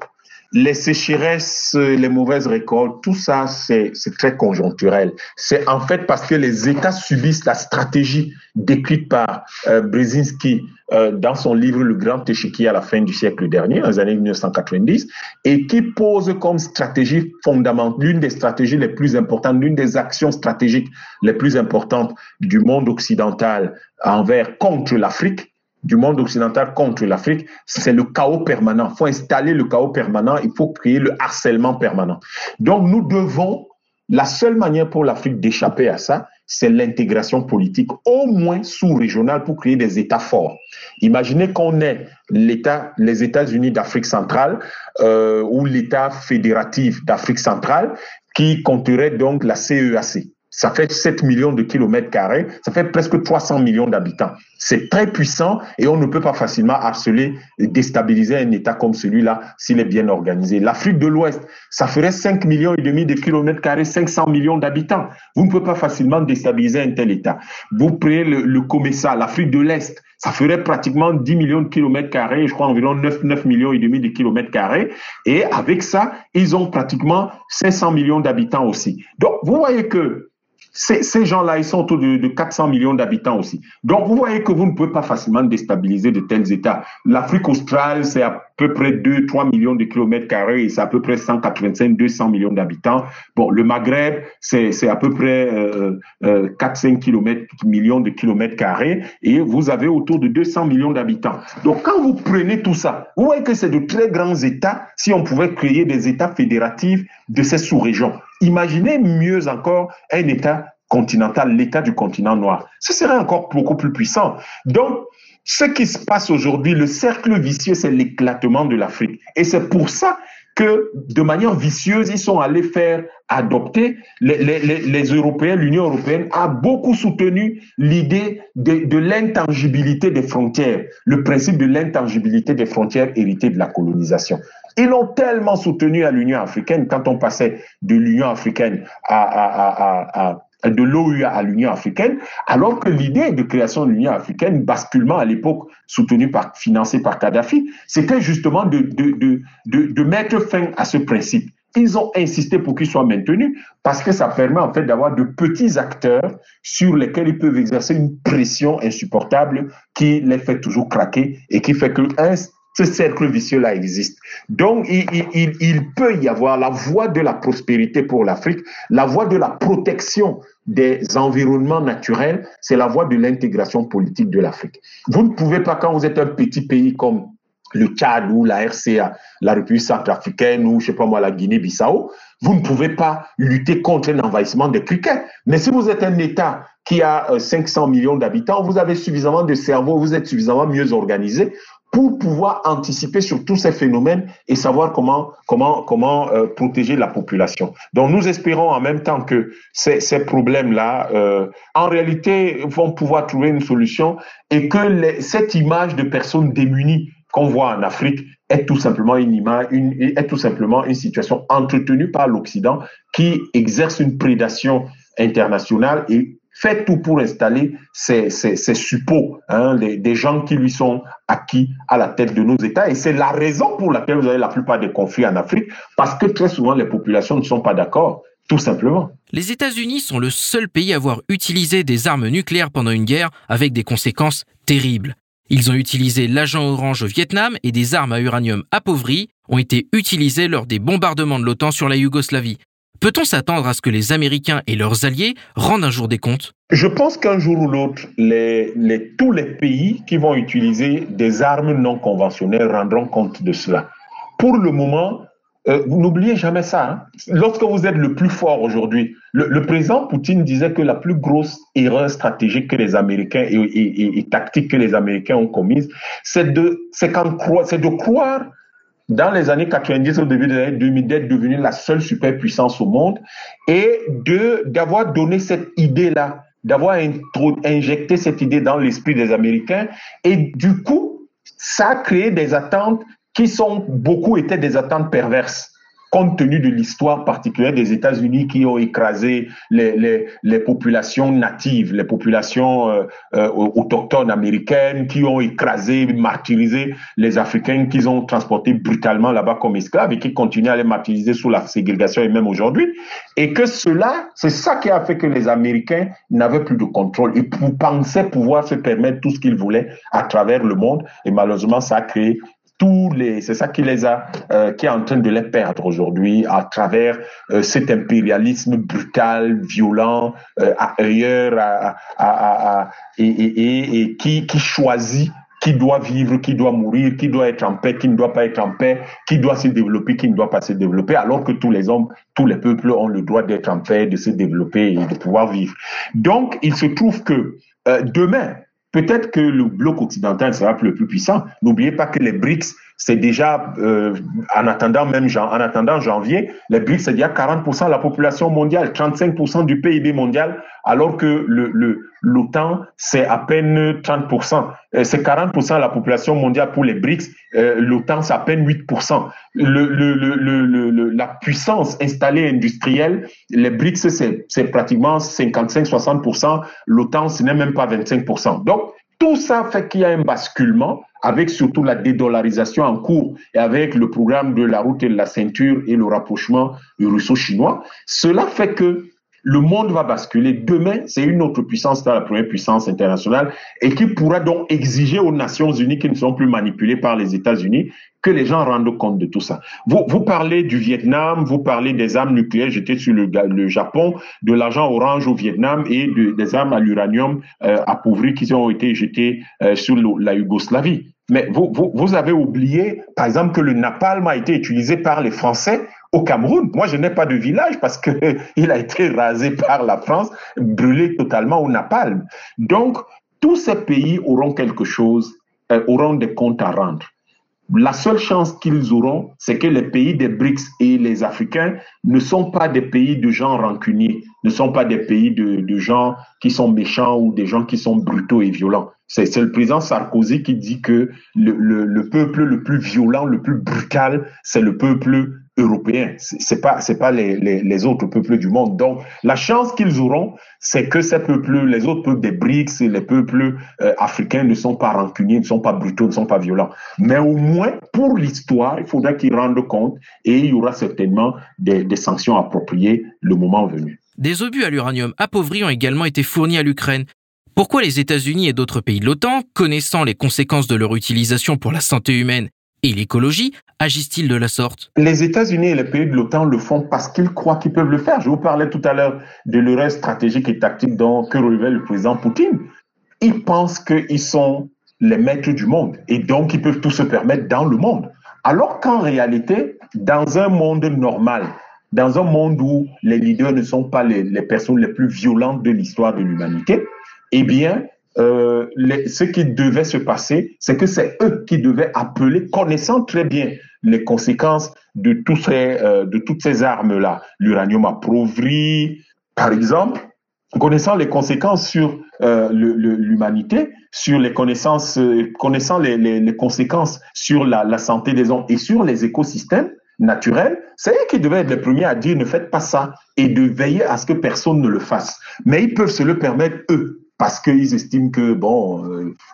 les sécheresses, les mauvaises récoltes, tout ça, c'est très conjoncturel. C'est en fait parce que les États subissent la stratégie décrite par Brzezinski dans son livre « Le Grand Échiquier » à la fin du siècle dernier, dans les années 1990, et qui pose comme stratégie fondamentale, l'une des stratégies les plus importantes, l'une des actions stratégiques les plus importantes du monde occidental contre l'Afrique, c'est le chaos permanent. Il faut installer le chaos permanent, il faut créer le harcèlement permanent. Donc nous devons, la seule manière pour l'Afrique d'échapper à ça, c'est l'intégration politique, au moins sous-régionale, pour créer des États forts. Imaginez qu'on ait les États-Unis d'Afrique centrale ou l'État fédératif d'Afrique centrale qui compterait donc la CEAC. Ça fait 7 millions de kilomètres carrés, ça fait presque 300 millions d'habitants. C'est très puissant et on ne peut pas facilement harceler et déstabiliser un État comme celui-là s'il est bien organisé. L'Afrique de l'Ouest, ça ferait 5 millions et demi de kilomètres carrés, 500 millions d'habitants. Vous ne pouvez pas facilement déstabiliser un tel État. Vous prenez le Comesa, l'Afrique de l'Est, ça ferait pratiquement 10 millions de kilomètres carrés, je crois environ 9 millions et demi de kilomètres carrés. Et avec ça, ils ont pratiquement 500 millions d'habitants aussi. Donc, vous voyez que ces gens-là, ils sont autour de 400 millions d'habitants aussi. Donc, vous voyez que vous ne pouvez pas facilement déstabiliser de tels États. L'Afrique australe, c'est à peu près 2-3 millions de kilomètres carrés et c'est à peu près 185-200 millions d'habitants. Bon, le Maghreb, c'est à peu près 4-5 millions de kilomètres carrés et vous avez autour de 200 millions d'habitants. Donc, quand vous prenez tout ça, vous voyez que c'est de très grands États si on pouvait créer des États fédératifs de ces sous-régions. Imaginez mieux encore un État continental, l'État du continent noir. Ce serait encore beaucoup plus puissant. Donc, ce qui se passe aujourd'hui, le cercle vicieux, c'est l'éclatement de l'Afrique. Et c'est pour ça que, de manière vicieuse, ils sont allés faire adopter, les Européens, l'Union européenne a beaucoup soutenu l'idée de l'intangibilité des frontières, le principe de l'intangibilité des frontières héritées de la colonisation. Ils l'ont tellement soutenu à l'Union africaine, quand on passait de l'Union africaine de l'OUA à l'Union africaine, alors que l'idée de création de l'Union africaine, basculement à l'époque financée par Kadhafi, c'était justement de mettre fin à ce principe. Ils ont insisté pour qu'il soit maintenu parce que ça permet en fait d'avoir de petits acteurs sur lesquels ils peuvent exercer une pression insupportable qui les fait toujours craquer et qui fait que ce cercle vicieux-là existe. Donc, il peut y avoir la voie de la prospérité pour l'Afrique, la voie de la protection des environnements naturels, c'est la voie de l'intégration politique de l'Afrique. Vous ne pouvez pas, quand vous êtes un petit pays comme le Tchad ou la RCA, la République centrafricaine ou, je sais pas moi, la Guinée-Bissau, vous ne pouvez pas lutter contre un envahissement des criquets. Mais si vous êtes un État qui a 500 millions d'habitants, vous avez suffisamment de cerveau, vous êtes suffisamment mieux organisé pour pouvoir anticiper sur tous ces phénomènes et savoir comment protéger la population. Donc, nous espérons en même temps que ces problèmes-là, en réalité, vont pouvoir trouver une solution et que cette image de personnes démunies qu'on voit en Afrique est tout simplement une situation entretenue par l'Occident qui exerce une prédation internationale et fait tout pour installer ces suppôts, des gens qui lui sont acquis à la tête de nos États. Et c'est la raison pour laquelle vous avez la plupart des conflits en Afrique, parce que très souvent les populations ne sont pas d'accord, tout simplement. Les États-Unis sont le seul pays à avoir utilisé des armes nucléaires pendant une guerre avec des conséquences terribles. Ils ont utilisé l'agent orange au Vietnam et des armes à uranium appauvries ont été utilisées lors des bombardements de l'OTAN sur la Yougoslavie. Peut-on s'attendre à ce que les Américains et leurs alliés rendent un jour des comptes? Je pense qu'un jour ou l'autre, tous les pays qui vont utiliser des armes non conventionnelles rendront compte de cela. Pour le moment, vous n'oubliez jamais ça. Lorsque vous êtes le plus fort aujourd'hui, le président Poutine disait que la plus grosse erreur stratégique que les Américains et tactique que les Américains ont commise, c'est de croire dans les années 90 au début des années 2000, d'être devenue la seule superpuissance au monde et d'avoir donné cette idée-là, d'avoir injecté cette idée dans l'esprit des Américains. Et du coup, ça a créé des attentes qui sont, beaucoup étaient des attentes perverses, compte tenu de l'histoire particulière des États-Unis qui ont écrasé les populations natives, les populations autochtones américaines, qui ont écrasé, martyrisé les Africains qu'ils ont transportés brutalement là-bas comme esclaves et qui continuent à les martyriser sous la ségrégation et même aujourd'hui. Et que cela, c'est ça qui a fait que les Américains n'avaient plus de contrôle et pensaient pouvoir se permettre tout ce qu'ils voulaient à travers le monde. Et malheureusement, ça a créé c'est ça qui les a, qui est en train de les perdre aujourd'hui à travers cet impérialisme brutal, violent, ailleurs, et qui choisit qui doit vivre, qui doit mourir, qui doit être en paix, qui ne doit pas être en paix, qui doit se développer, qui ne doit pas se développer, alors que tous les hommes, tous les peuples ont le droit d'être en paix, de se développer et de pouvoir vivre. Donc, il se trouve que demain, peut-être que le bloc occidental sera le plus puissant. N'oubliez pas que les BRICS, c'est déjà, en attendant janvier, les BRICS, c'est déjà 40% de la population mondiale, 35% du PIB mondial, alors que l'OTAN, c'est à peine 30%. C'est 40% de la population mondiale pour les BRICS, l'OTAN, c'est à peine 8%. La puissance installée industrielle, les BRICS, c'est pratiquement 55-60%, l'OTAN, ce n'est même pas 25%. Donc, tout ça fait qu'il y a un basculement, avec surtout la dédollarisation en cours et avec le programme de la route et de la ceinture et le rapprochement russo-chinois. Cela fait que le monde va basculer. Demain, c'est une autre puissance, la première puissance internationale, et qui pourra donc exiger aux Nations Unies qui ne sont plus manipulées par les États-Unis que les gens rendent compte de tout ça. Vous parlez du Vietnam, vous parlez des armes nucléaires jetées sur le Japon, de l'argent orange au Vietnam et des armes à l'uranium appauvri qui ont été jetées sur la Yougoslavie. Mais vous avez oublié, par exemple, que le napalm a été utilisé par les Français au Cameroun. Moi, je n'ai pas de village parce qu'il a été rasé par la France, brûlé totalement au napalm. Donc, tous ces pays auront quelque chose, auront des comptes à rendre. La seule chance qu'ils auront, c'est que les pays des BRICS et les Africains ne sont pas des pays de gens rancuniers, ne sont pas des pays de gens qui sont méchants ou des gens qui sont brutaux et violents. C'est le président Sarkozy qui dit que le peuple le plus violent, le plus brutal, c'est le peuple européen. C'est pas les autres peuples du monde. Donc, la chance qu'ils auront, c'est que ces peuples, les autres peuples des BRICS et les peuples africains ne sont pas rancuniers, ne sont pas brutaux, ne sont pas violents. Mais au moins, pour l'histoire, il faudra qu'ils rendent compte et il y aura certainement des sanctions appropriées le moment venu. Des obus à l'uranium appauvri ont également été fournis à l'Ukraine. Pourquoi les États-Unis et d'autres pays de l'OTAN, connaissant les conséquences de leur utilisation pour la santé humaine et l'écologie, agissent-ils de la sorte? Les États-Unis et les pays de l'OTAN le font parce qu'ils croient qu'ils peuvent le faire. Je vous parlais tout à l'heure de l'erreur stratégique et tactique que relevait le président Poutine. Ils pensent qu'ils sont les maîtres du monde et donc ils peuvent tout se permettre dans le monde. Alors qu'en réalité, dans un monde normal, dans un monde où les leaders ne sont pas les personnes les plus violentes de l'histoire de l'humanité, eh bien, ce qui devait se passer, c'est que c'est eux qui devaient appeler, connaissant très bien les conséquences de toutes ces armes-là. L'uranium appauvri, par exemple, connaissant les conséquences sur l'humanité, connaissant les conséquences sur la santé des hommes et sur les écosystèmes naturels, c'est eux qui devaient être les premiers à dire « ne faites pas ça » et de veiller à ce que personne ne le fasse. Mais ils peuvent se le permettre, eux. Parce qu'ils estiment que,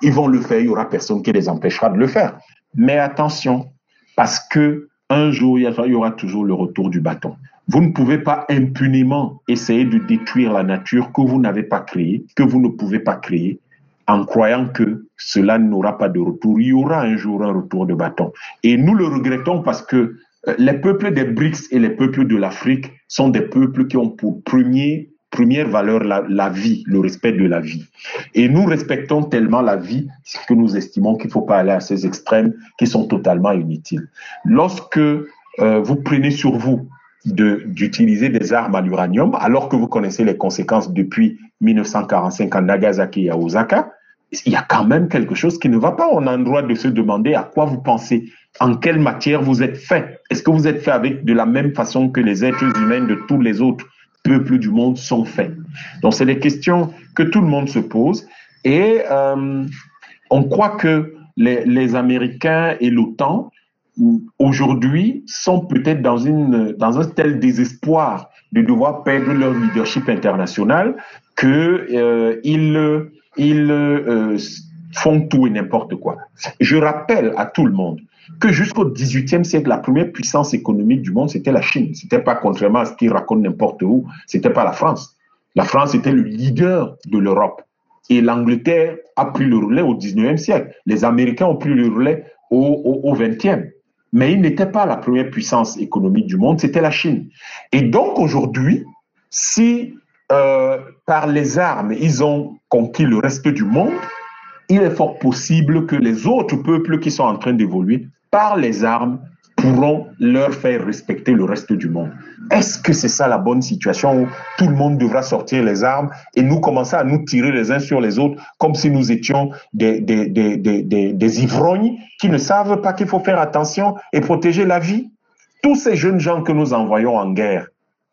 ils vont le faire, il n'y aura personne qui les empêchera de le faire. Mais attention, parce qu'un jour, il y aura toujours le retour du bâton. Vous ne pouvez pas impunément essayer de détruire la nature que vous n'avez pas créée, que vous ne pouvez pas créer, en croyant que cela n'aura pas de retour. Il y aura un jour un retour de bâton. Et nous le regrettons parce que les peuples des BRICS et les peuples de l'Afrique sont des peuples qui ont pour première valeur, la vie, le respect de la vie. Et nous respectons tellement la vie que nous estimons qu'il ne faut pas aller à ces extrêmes qui sont totalement inutiles. Lorsque vous prenez sur vous d'utiliser des armes à l'uranium, alors que vous connaissez les conséquences depuis 1945 à Nagasaki et à Osaka, il y a quand même quelque chose qui ne va pas. On a le droit de se demander à quoi vous pensez, en quelle matière vous êtes fait. Est-ce que vous êtes fait avec de la même façon que les êtres humains de tous les autres peuples du monde sont faits? Donc, c'est des questions que tout le monde se pose. Et on croit que les Américains et l'OTAN, aujourd'hui, sont peut-être dans un tel désespoir de devoir perdre leur leadership international qu'ils font tout et n'importe quoi. Je rappelle à tout le monde que jusqu'au XVIIIe siècle, la première puissance économique du monde, c'était la Chine. C'était pas, contrairement à ce qu'ils racontent n'importe où, c'était pas la France. La France était le leader de l'Europe. Et l'Angleterre a pris le relais au XIXe siècle. Les Américains ont pris le relais au XXe. Mais ils n'étaient pas la première puissance économique du monde, c'était la Chine. Et donc aujourd'hui, si par les armes, ils ont conquis le reste du monde, il est fort possible que les autres peuples qui sont en train d'évoluer, par les armes, pourront leur faire respecter le reste du monde. Est-ce que c'est ça la bonne situation où tout le monde devra sortir les armes et nous commencer à nous tirer les uns sur les autres comme si nous étions des ivrognes qui ne savent pas qu'il faut faire attention et protéger la vie? Tous ces jeunes gens que nous envoyons en guerre,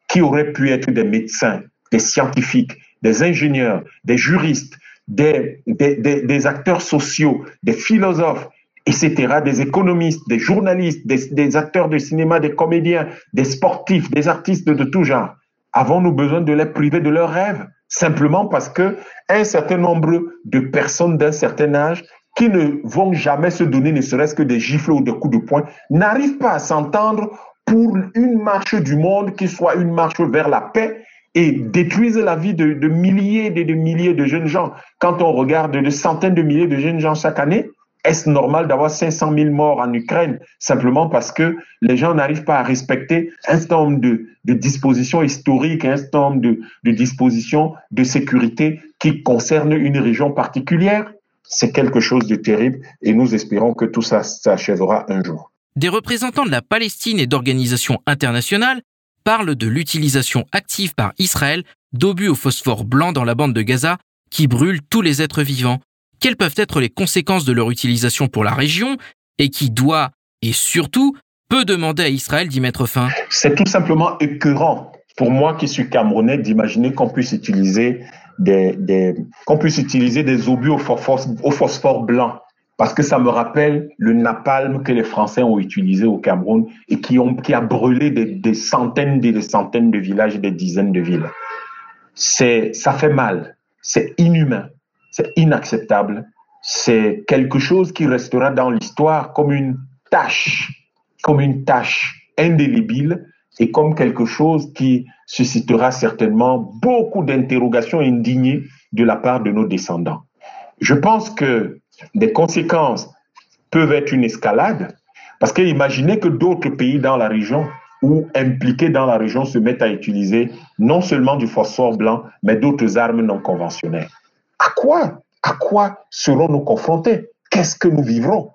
qui auraient pu être des médecins, des scientifiques, des ingénieurs, des juristes, des acteurs sociaux, des philosophes, etc., des économistes, des journalistes, des acteurs de cinéma, des comédiens, des sportifs, des artistes de tout genre. Avons-nous besoin de les priver de leurs rêves? Simplement parce qu'un certain nombre de personnes d'un certain âge qui ne vont jamais se donner ne serait-ce que des gifles ou des coups de poing n'arrivent pas à s'entendre pour une marche du monde qui soit une marche vers la paix et détruisent la vie de milliers et de milliers de jeunes gens. Quand on regarde de centaines de milliers de jeunes gens chaque année, est-ce normal d'avoir 500 000 morts en Ukraine simplement parce que les gens n'arrivent pas à respecter un certain nombre de dispositions historiques, un certain nombre de dispositions de sécurité qui concernent une région particulière? C'est quelque chose de terrible et nous espérons que tout ça s'achèvera un jour. Des représentants de la Palestine et d'organisations internationales parlent de l'utilisation active par Israël d'obus au phosphore blanc dans la bande de Gaza qui brûle tous les êtres vivants. Quelles peuvent être les conséquences de leur utilisation pour la région et qui doit, et surtout, peut demander à Israël d'y mettre fin? C'est tout simplement écœurant pour moi qui suis Camerounais d'imaginer qu'on puisse utiliser des obus au phosphore blanc, parce que ça me rappelle le napalm que les Français ont utilisé au Cameroun et qui a brûlé des centaines et des centaines de villages et des dizaines de villes. Ça fait mal, c'est inhumain. C'est inacceptable, c'est quelque chose qui restera dans l'histoire comme une tâche indélébile et comme quelque chose qui suscitera certainement beaucoup d'interrogations indignées de la part de nos descendants. Je pense que des conséquences peuvent être une escalade, parce que imaginez que d'autres pays dans la région ou impliqués dans la région se mettent à utiliser non seulement du phosphore blanc, mais d'autres armes non conventionnelles. À quoi serons-nous confrontés? Qu'est-ce que nous vivrons?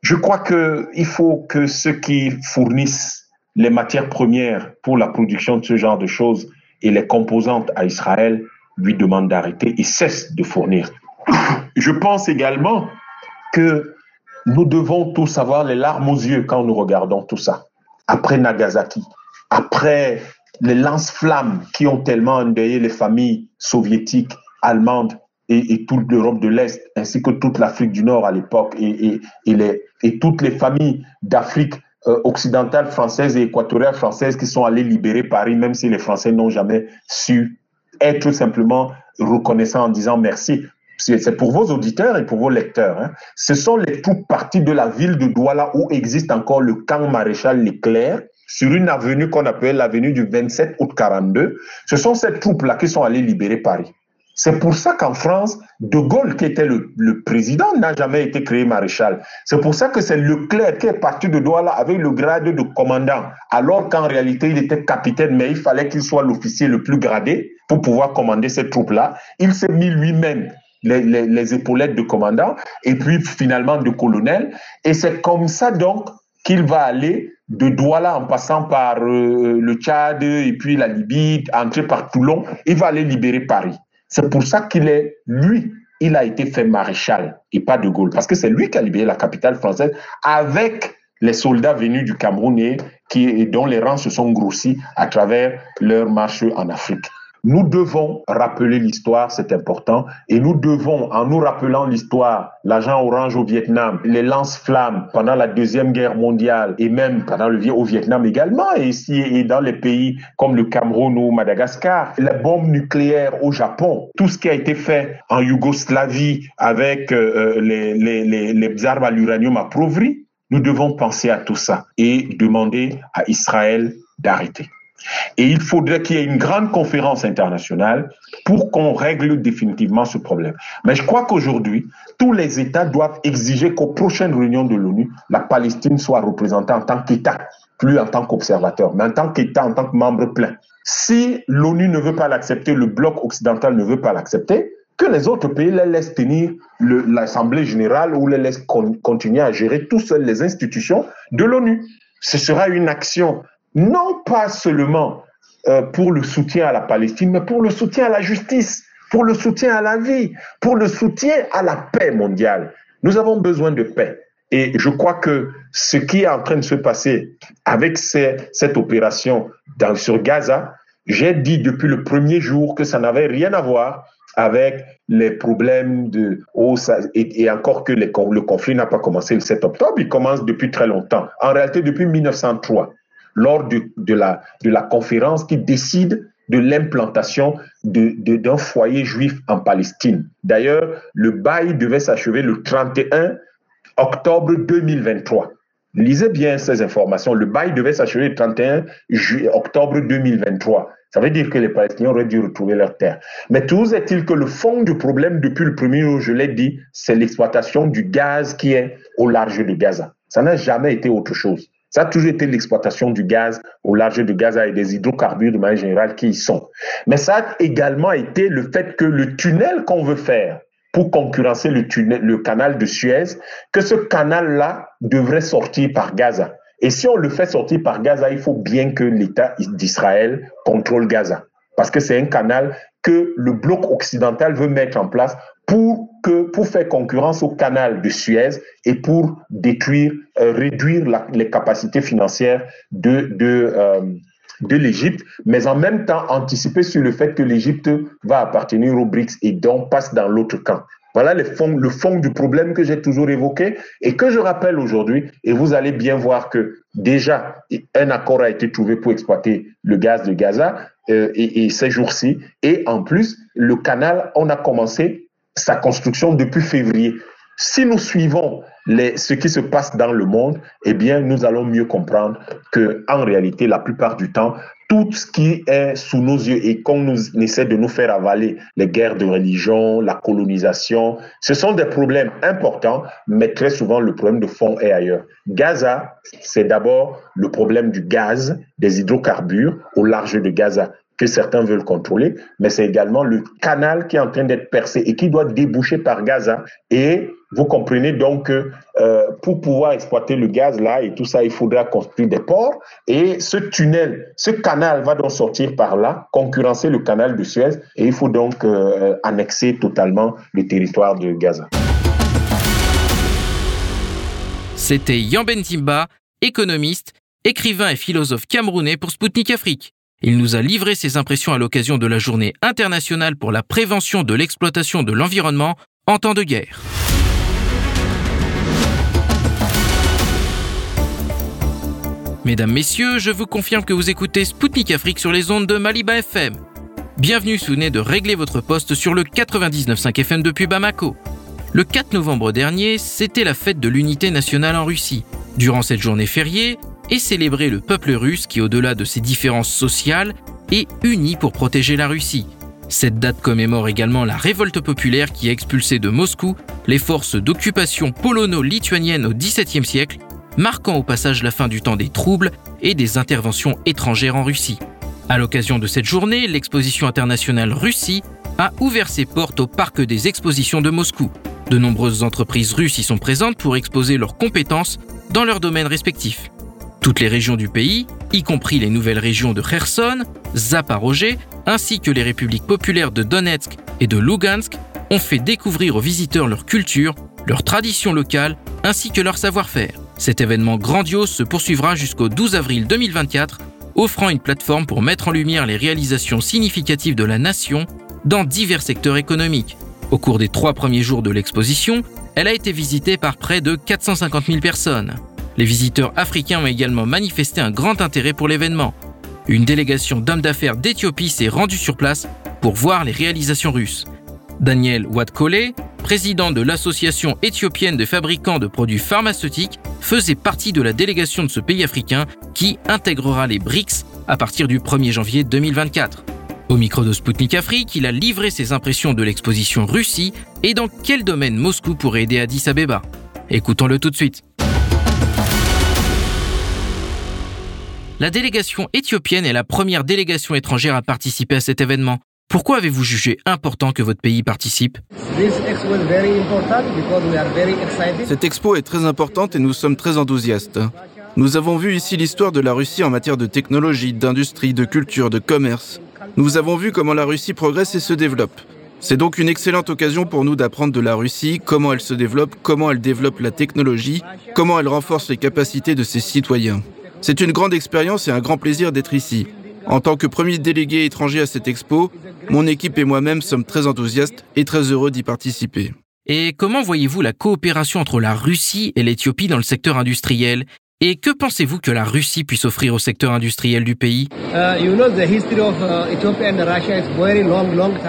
Je crois qu'il faut que ceux qui fournissent les matières premières pour la production de ce genre de choses et les composantes à Israël lui demandent d'arrêter et cessent de fournir. Je pense également que nous devons tous avoir les larmes aux yeux quand nous regardons tout ça. Après Nagasaki, après les lance-flammes qui ont tellement endeuillé les familles soviétiques, allemandes, et toute l'Europe de l'Est, ainsi que toute l'Afrique du Nord à l'époque, et toutes les familles d'Afrique occidentale française et équatoriale française qui sont allées libérer Paris, même si les Français n'ont jamais su être simplement reconnaissants en disant merci. C'est pour vos auditeurs et pour vos lecteurs. Hein. Ce sont les toutes parties de la ville de Douala où existe encore le camp Maréchal Leclerc, sur une avenue qu'on appelle l'avenue du 27 août 42. Ce sont ces troupes-là qui sont allées libérer Paris. C'est pour ça qu'en France, De Gaulle, qui était le président, n'a jamais été créé maréchal. C'est pour ça que c'est Leclerc qui est parti de Douala avec le grade de commandant, alors qu'en réalité, il était capitaine, mais il fallait qu'il soit l'officier le plus gradé pour pouvoir commander ces troupes-là. Il s'est mis lui-même les épaulettes de commandant et puis finalement de colonel. Et c'est comme ça donc qu'il va aller de Douala en passant par le Tchad et puis la Libye, entrer par Toulon, il va aller libérer Paris. C'est pour ça qu'il est, lui, il a été fait maréchal et pas de Gaulle, parce que c'est lui qui a libéré la capitale française avec les soldats venus du Cameroun et dont les rangs se sont grossis à travers leur marche en Afrique. Nous devons rappeler l'histoire, c'est important, et nous devons, en nous rappelant l'histoire, l'agent orange au Vietnam, les lance-flammes pendant la Deuxième Guerre mondiale, et même pendant au Vietnam également, et ici et dans les pays comme le Cameroun ou Madagascar, la bombe nucléaire au Japon, tout ce qui a été fait en Yougoslavie avec les armes à l'uranium appauvri, nous devons penser à tout ça et demander à Israël d'arrêter. Et il faudrait qu'il y ait une grande conférence internationale pour qu'on règle définitivement ce problème. Mais je crois qu'aujourd'hui, tous les États doivent exiger qu'aux prochaines réunions de l'ONU, la Palestine soit représentée en tant qu'État, plus en tant qu'observateur, mais en tant qu'État, en tant que membre plein. Si l'ONU ne veut pas l'accepter, le bloc occidental ne veut pas l'accepter, que les autres pays les laissent tenir l'Assemblée générale ou les laissent continuer à gérer tout seuls les institutions de l'ONU. Ce sera une action non pas seulement pour le soutien à la Palestine, mais pour le soutien à la justice, pour le soutien à la vie, pour le soutien à la paix mondiale. Nous avons besoin de paix. Et je crois que ce qui est en train de se passer avec cette opération sur Gaza, j'ai dit depuis le premier jour que ça n'avait rien à voir avec les problèmes et encore que le conflit n'a pas commencé le 7 octobre, il commence depuis très longtemps. En réalité, depuis 1903. Lors de la conférence qui décide de l'implantation d'un foyer juif en Palestine. D'ailleurs, le bail devait s'achever le 31 octobre 2023. Lisez bien ces informations. Le bail devait s'achever le 31 octobre 2023. Ça veut dire que les Palestiniens auraient dû retrouver leurs terres. Mais toujours est-il que le fond du problème, depuis le premier jour, je l'ai dit, c'est l'exploitation du gaz qui est au large de Gaza. Ça n'a jamais été autre chose. Ça a toujours été l'exploitation du gaz au large de Gaza et des hydrocarbures de manière générale qui y sont. Mais ça a également été le fait que le tunnel qu'on veut faire pour concurrencer le canal de Suez, que ce canal-là devrait sortir par Gaza. Et si on le fait sortir par Gaza, il faut bien que l'État d'Israël contrôle Gaza. Parce que c'est un canal que le bloc occidental veut mettre en place pour faire concurrence au canal de Suez et pour réduire les capacités financières de l'Égypte, mais en même temps anticiper sur le fait que l'Égypte va appartenir aux BRICS et donc passe dans l'autre camp. Voilà le fond du problème que j'ai toujours évoqué et que je rappelle aujourd'hui. Et vous allez bien voir que déjà, un accord a été trouvé pour exploiter le gaz de Gaza et ces jours-ci. Et en plus, le canal, on a commencé sa construction depuis février. Si nous suivons ce qui se passe dans le monde, eh bien, nous allons mieux comprendre qu'en réalité, la plupart du temps, tout ce qui est sous nos yeux et qu'on essaie de nous faire avaler, les guerres de religion, la colonisation, ce sont des problèmes importants, mais très souvent, le problème de fond est ailleurs. Gaza, c'est d'abord le problème du gaz, des hydrocarbures au large de Gaza, que certains veulent contrôler, mais c'est également le canal qui est en train d'être percé et qui doit déboucher par Gaza. Et vous comprenez donc que pour pouvoir exploiter le gaz là et tout ça, il faudra construire des ports. Et ce tunnel, ce canal va donc sortir par là, concurrencer le canal de Suez et il faut donc annexer totalement le territoire de Gaza. C'était Yamb Ntimba, économiste, écrivain et philosophe camerounais pour Spoutnik Afrique. Il nous a livré ses impressions à l'occasion de la Journée internationale pour la prévention de l'exploitation de l'environnement en temps de guerre. Mesdames, Messieurs, je vous confirme que vous écoutez Spoutnik Afrique sur les ondes de Maliba FM. Bienvenue, souvenez de régler votre poste sur le 99.5 FM depuis Bamako. Le 4 novembre dernier, c'était la fête de l'unité nationale en Russie. Durant cette journée fériée, et célébrer le peuple russe qui, au-delà de ses différences sociales, est uni pour protéger la Russie. Cette date commémore également la révolte populaire qui a expulsé de Moscou les forces d'occupation polono-lituaniennes au XVIIe siècle, marquant au passage la fin du temps des troubles et des interventions étrangères en Russie. À l'occasion de cette journée, l'exposition internationale Russie a ouvert ses portes au parc des expositions de Moscou. De nombreuses entreprises russes y sont présentes pour exposer leurs compétences dans leurs domaines respectifs. Toutes les régions du pays, y compris les nouvelles régions de Kherson, Zaporojé, ainsi que les républiques populaires de Donetsk et de Lugansk, ont fait découvrir aux visiteurs leur culture, leurs traditions locales ainsi que leur savoir-faire. Cet événement grandiose se poursuivra jusqu'au 12 avril 2024, offrant une plateforme pour mettre en lumière les réalisations significatives de la nation dans divers secteurs économiques. Au cours des 3 premiers jours de l'exposition, elle a été visitée par près de 450 000 personnes. Les visiteurs africains ont également manifesté un grand intérêt pour l'événement. Une délégation d'hommes d'affaires d'Éthiopie s'est rendue sur place pour voir les réalisations russes. Daniel Ouadkolé, président de l'Association éthiopienne des fabricants de produits pharmaceutiques, faisait partie de la délégation de ce pays africain qui intégrera les BRICS à partir du 1er janvier 2024. Au micro de Spoutnik Afrique, il a livré ses impressions de l'exposition Russie et dans quel domaine Moscou pourrait aider Addis Abeba. Écoutons-le tout de suite. La délégation éthiopienne est la première délégation étrangère à participer à cet événement. Pourquoi avez-vous jugé important que votre pays participe ? Cette expo est très importante et nous sommes très enthousiastes. Nous avons vu ici l'histoire de la Russie en matière de technologie, d'industrie, de culture, de commerce. Nous avons vu comment la Russie progresse et se développe. C'est donc une excellente occasion pour nous d'apprendre de la Russie, comment elle se développe, comment elle développe la technologie, comment elle renforce les capacités de ses citoyens. C'est une grande expérience et un grand plaisir d'être ici. En tant que premier délégué étranger à cette expo, mon équipe et moi-même sommes très enthousiastes et très heureux d'y participer. Et comment voyez-vous la coopération entre la Russie et l'Éthiopie dans le secteur industriel ? Et que pensez-vous que la Russie puisse offrir au secteur industriel du pays ?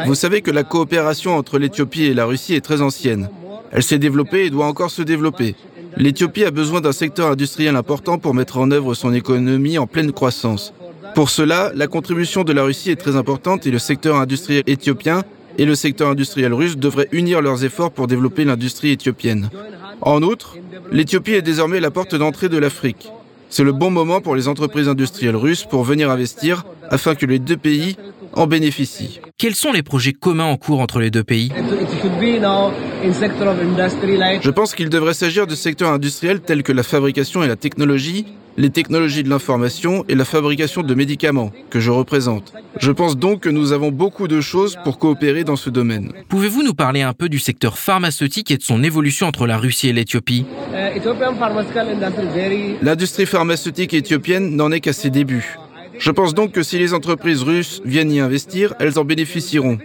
Vous savez que la coopération entre l'Éthiopie et la Russie est très ancienne. Elle s'est développée et doit encore se développer. L'Éthiopie a besoin d'un secteur industriel important pour mettre en œuvre son économie en pleine croissance. Pour cela, la contribution de la Russie est très importante et le secteur industriel éthiopien et le secteur industriel russe devraient unir leurs efforts pour développer l'industrie éthiopienne. En outre, l'Éthiopie est désormais la porte d'entrée de l'Afrique. C'est le bon moment pour les entreprises industrielles russes pour venir investir afin que les deux pays en bénéficient. Quels sont les projets communs en cours entre les deux pays ? Je pense qu'il devrait s'agir de secteurs industriels tels que la fabrication et la technologie, les technologies de l'information et la fabrication de médicaments, que je représente. Je pense donc que nous avons beaucoup de choses pour coopérer dans ce domaine. Pouvez-vous nous parler un peu du secteur pharmaceutique et de son évolution entre la Russie et l'Éthiopie ? L'industrie pharmaceutique éthiopienne n'en est qu'à ses débuts. Je pense donc que si les entreprises russes viennent y investir, elles en bénéficieront.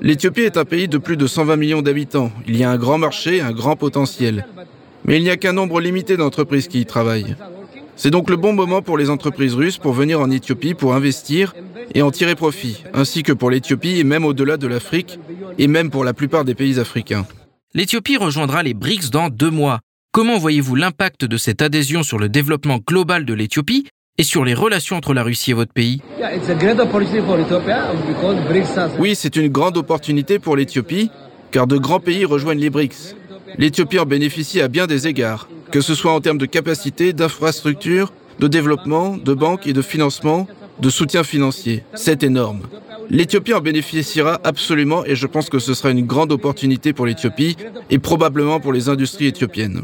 L'Éthiopie est un pays de plus de 120 millions d'habitants. Il y a un grand marché, un grand potentiel. Mais il n'y a qu'un nombre limité d'entreprises qui y travaillent. C'est donc le bon moment pour les entreprises russes pour venir en Éthiopie pour investir et en tirer profit, ainsi que pour l'Éthiopie et même au-delà de l'Afrique, et même pour la plupart des pays africains. L'Éthiopie rejoindra les BRICS dans 2 mois. Comment voyez-vous l'impact de cette adhésion sur le développement global de l'Éthiopie et sur les relations entre la Russie et votre pays ? Oui, c'est une grande opportunité pour l'Éthiopie, car de grands pays rejoignent les BRICS. L'Éthiopie en bénéficie à bien des égards, que ce soit en termes de capacité, d'infrastructure, de développement, de banque et de financement, de soutien financier. C'est énorme. L'Éthiopie en bénéficiera absolument et je pense que ce sera une grande opportunité pour l'Éthiopie et probablement pour les industries éthiopiennes.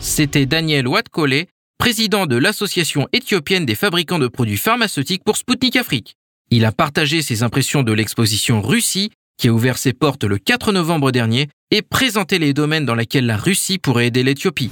C'était Daniel Ouadkolé, président de l'Association éthiopienne des fabricants de produits pharmaceutiques pour Spoutnik Afrique. Il a partagé ses impressions de l'exposition Russie qui a ouvert ses portes le 4 novembre dernier et présenté les domaines dans lesquels la Russie pourrait aider l'Éthiopie.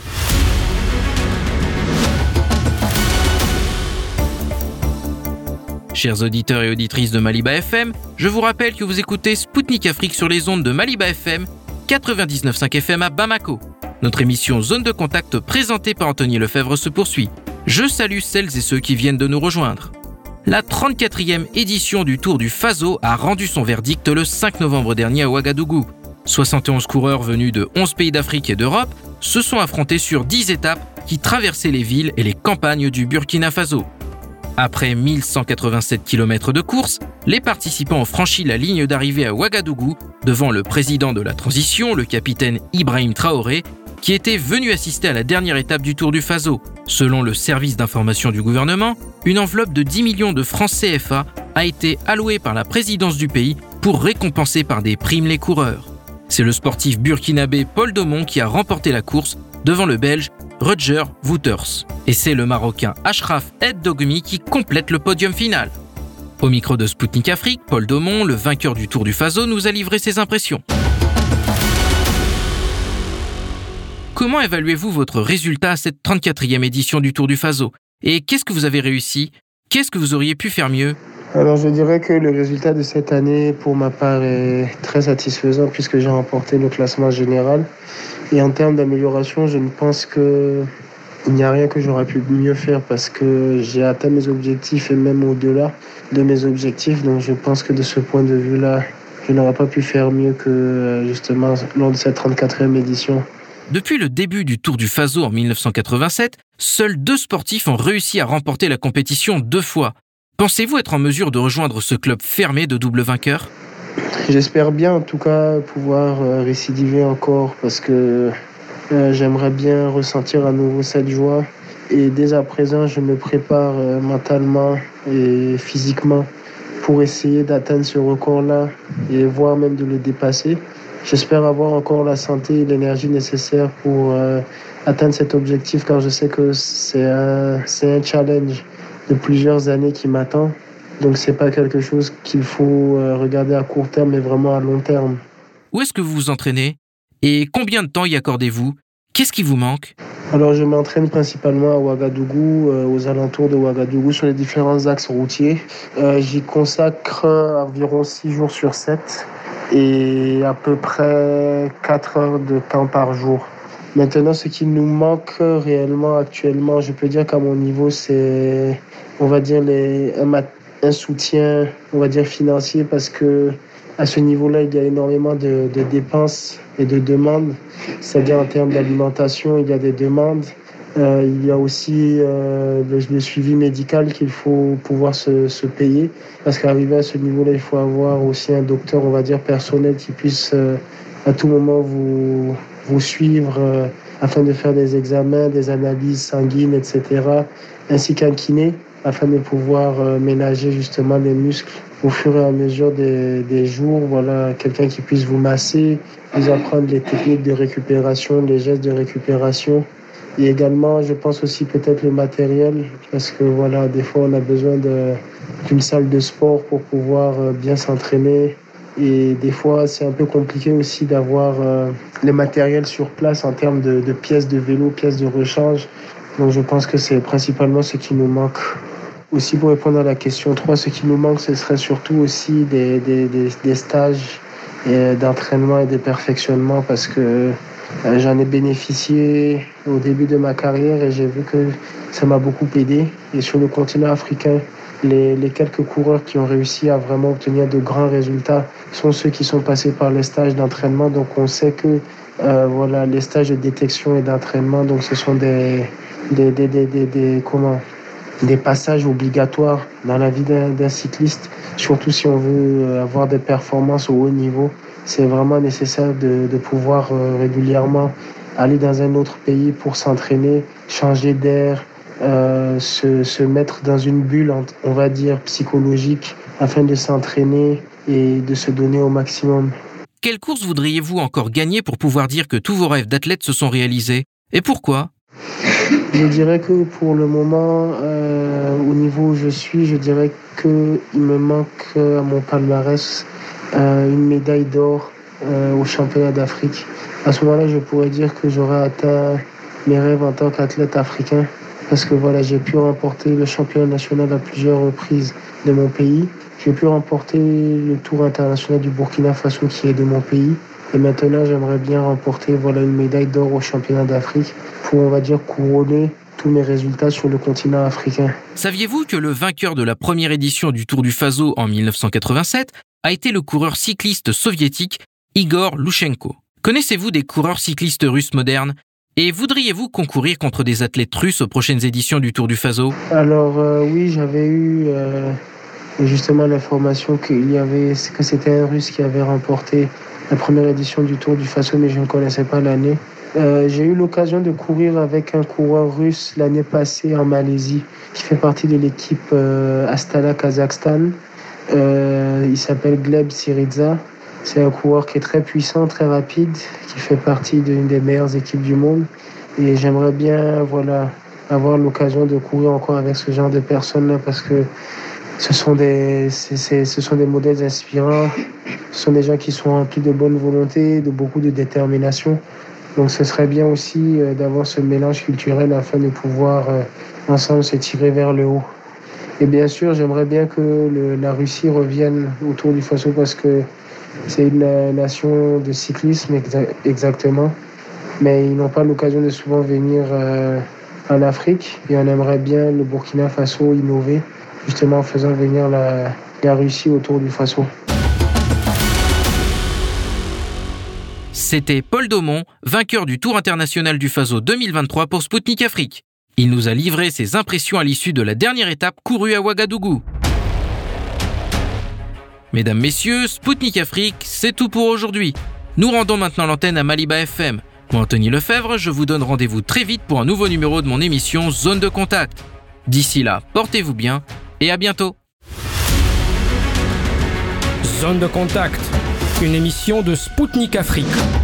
Chers auditeurs et auditrices de Maliba FM, je vous rappelle que vous écoutez Spoutnik Afrique sur les ondes de Maliba FM, 99.5 FM à Bamako. Notre émission Zone de Contact présentée par Anthony Lefebvre se poursuit. Je salue celles et ceux qui viennent de nous rejoindre. La 34e édition du Tour du Faso a rendu son verdict le 5 novembre dernier à Ouagadougou. 71 coureurs venus de 11 pays d'Afrique et d'Europe se sont affrontés sur 10 étapes qui traversaient les villes et les campagnes du Burkina Faso. Après 1187 km de course, les participants ont franchi la ligne d'arrivée à Ouagadougou devant le président de la transition, le capitaine Ibrahim Traoré, qui était venu assister à la dernière étape du Tour du Faso. Selon le service d'information du gouvernement, une enveloppe de 10 millions de francs CFA a été allouée par la présidence du pays pour récompenser par des primes les coureurs. C'est le sportif burkinabé Paul Daumont qui a remporté la course devant le Belge Roger Wouters. Et c'est le Marocain Ashraf Eddogmi qui complète le podium final. Au micro de Spoutnik Afrique, Paul Daumont, le vainqueur du Tour du Faso, nous a livré ses impressions. Comment évaluez-vous votre résultat à cette 34e édition du Tour du Faso? Et qu'est-ce que vous avez réussi? Qu'est-ce que vous auriez pu faire mieux? Alors je dirais que le résultat de cette année, pour ma part, est très satisfaisant puisque j'ai remporté le classement général. Et en termes d'amélioration, je ne pense que... Il n'y a rien que j'aurais pu mieux faire parce que j'ai atteint mes objectifs et même au-delà de mes objectifs. Donc je pense que de ce point de vue-là, je n'aurais pas pu faire mieux que justement lors de cette 34e édition. Depuis le début du Tour du Faso en 1987, seuls 2 sportifs ont réussi à remporter la compétition 2 fois. Pensez-vous être en mesure de rejoindre ce club fermé de double vainqueur? J'espère bien en tout cas pouvoir récidiver encore parce que... j'aimerais bien ressentir à nouveau cette joie et dès à présent je me prépare mentalement et physiquement pour essayer d'atteindre ce record-là et voire même de le dépasser. J'espère avoir encore la santé et l'énergie nécessaires pour atteindre cet objectif car je sais que c'est un challenge de plusieurs années qui m'attend. Donc c'est pas quelque chose qu'il faut regarder à court terme mais vraiment à long terme. Où est-ce que vous vous entraînez ? Et combien de temps y accordez-vous? Qu'est-ce qui vous manque? Alors je m'entraîne principalement à Ouagadougou, aux alentours de Ouagadougou, sur les différents axes routiers. J'y consacre environ 6 jours sur 7 et à peu près 4 heures de temps par jour. Maintenant, ce qui nous manque réellement actuellement, je peux dire qu'à mon niveau, c'est on va dire un soutien on va dire financier parce que à ce niveau-là, il y a énormément de dépenses et de demandes. C'est-à-dire en termes d'alimentation, il y a des demandes. Il y a aussi le suivi médical qu'il faut pouvoir se payer. Parce qu'arrivé à ce niveau-là, il faut avoir aussi un docteur, on va dire, personnel qui puisse à tout moment vous suivre afin de faire des examens, des analyses sanguines, etc. Ainsi qu'un kiné afin de pouvoir ménager justement les muscles. Au fur et à mesure des jours, voilà, quelqu'un qui puisse vous masser, vous apprendre les techniques de récupération, les gestes de récupération. Et également, je pense aussi peut-être le matériel, parce que voilà, des fois on a besoin d'une salle de sport pour pouvoir bien s'entraîner. Et des fois, c'est un peu compliqué aussi d'avoir le matériel sur place en termes de pièces de vélo, pièces de rechange. Donc je pense que c'est principalement ce qui nous manque. Aussi, pour répondre à la question 3, ce qui nous manque, ce serait surtout aussi des stages d'entraînement et de perfectionnement parce que j'en ai bénéficié au début de ma carrière et j'ai vu que ça m'a beaucoup aidé. Et sur le continent africain, les quelques coureurs qui ont réussi à vraiment obtenir de grands résultats sont ceux qui sont passés par les stages d'entraînement. Donc on sait que voilà, les stages de détection et d'entraînement, donc ce sont des passages obligatoires dans la vie d'un cycliste, surtout si on veut avoir des performances au haut niveau. C'est vraiment nécessaire de pouvoir régulièrement aller dans un autre pays pour s'entraîner, changer d'air, se mettre dans une bulle, on va dire, psychologique, afin de s'entraîner et de se donner au maximum. Quelle course voudriez-vous encore gagner pour pouvoir dire que tous vos rêves d'athlète se sont réalisés? Et pourquoi? Je dirais que pour le moment, au niveau où je suis, je dirais qu'il me manque à mon palmarès une médaille d'or au championnat d'Afrique. À ce moment-là, je pourrais dire que j'aurais atteint mes rêves en tant qu'athlète africain parce que voilà, j'ai pu remporter le championnat national à plusieurs reprises de mon pays. J'ai pu remporter le Tour international du Burkina Faso qui est de mon pays. Et maintenant, j'aimerais bien remporter voilà, une médaille d'or au championnat d'Afrique pour, on va dire, couronner tous mes résultats sur le continent africain. Saviez-vous que le vainqueur de la première édition du Tour du Faso en 1987 a été le coureur cycliste soviétique Igor Lushenko? Connaissez-vous des coureurs cyclistes russes modernes? Et voudriez-vous concourir contre des athlètes russes aux prochaines éditions du Tour du Faso? Alors oui, j'avais eu... justement l'information que c'était un Russe qui avait remporté la première édition du Tour du Faso, mais je ne connaissais pas l'année. J'ai eu l'occasion de courir avec un coureur russe l'année passée en Malaisie, qui fait partie de l'équipe Astana Kazakhstan. Il s'appelle Gleb Siriza. C'est un coureur qui est très puissant, très rapide, qui fait partie d'une des meilleures équipes du monde. Et j'aimerais bien voilà, avoir l'occasion de courir encore avec ce genre de personnes-là parce que Ce sont des modèles inspirants, ce sont des gens qui sont remplis de bonne volonté, de beaucoup de détermination. Donc ce serait bien aussi d'avoir ce mélange culturel afin de pouvoir ensemble se tirer vers le haut. Et bien sûr, j'aimerais bien que la Russie revienne au Tour du Faso parce que c'est une nation de cyclisme exactement. Mais ils n'ont pas l'occasion de souvent venir en Afrique. Et on aimerait bien le Burkina Faso innover justement en faisant venir la Russie au Tour du Faso. C'était Paul Daumont, vainqueur du Tour international du Faso 2023 pour Spoutnik Afrique. Il nous a livré ses impressions à l'issue de la dernière étape courue à Ouagadougou. Mesdames, Messieurs, Spoutnik Afrique, c'est tout pour aujourd'hui. Nous rendons maintenant l'antenne à Maliba FM. Moi, Anthony Lefebvre, je vous donne rendez-vous très vite pour un nouveau numéro de mon émission Zone de Contact. D'ici là, portez-vous bien et à bientôt. Zone de Contact, une émission de Spoutnik Afrique.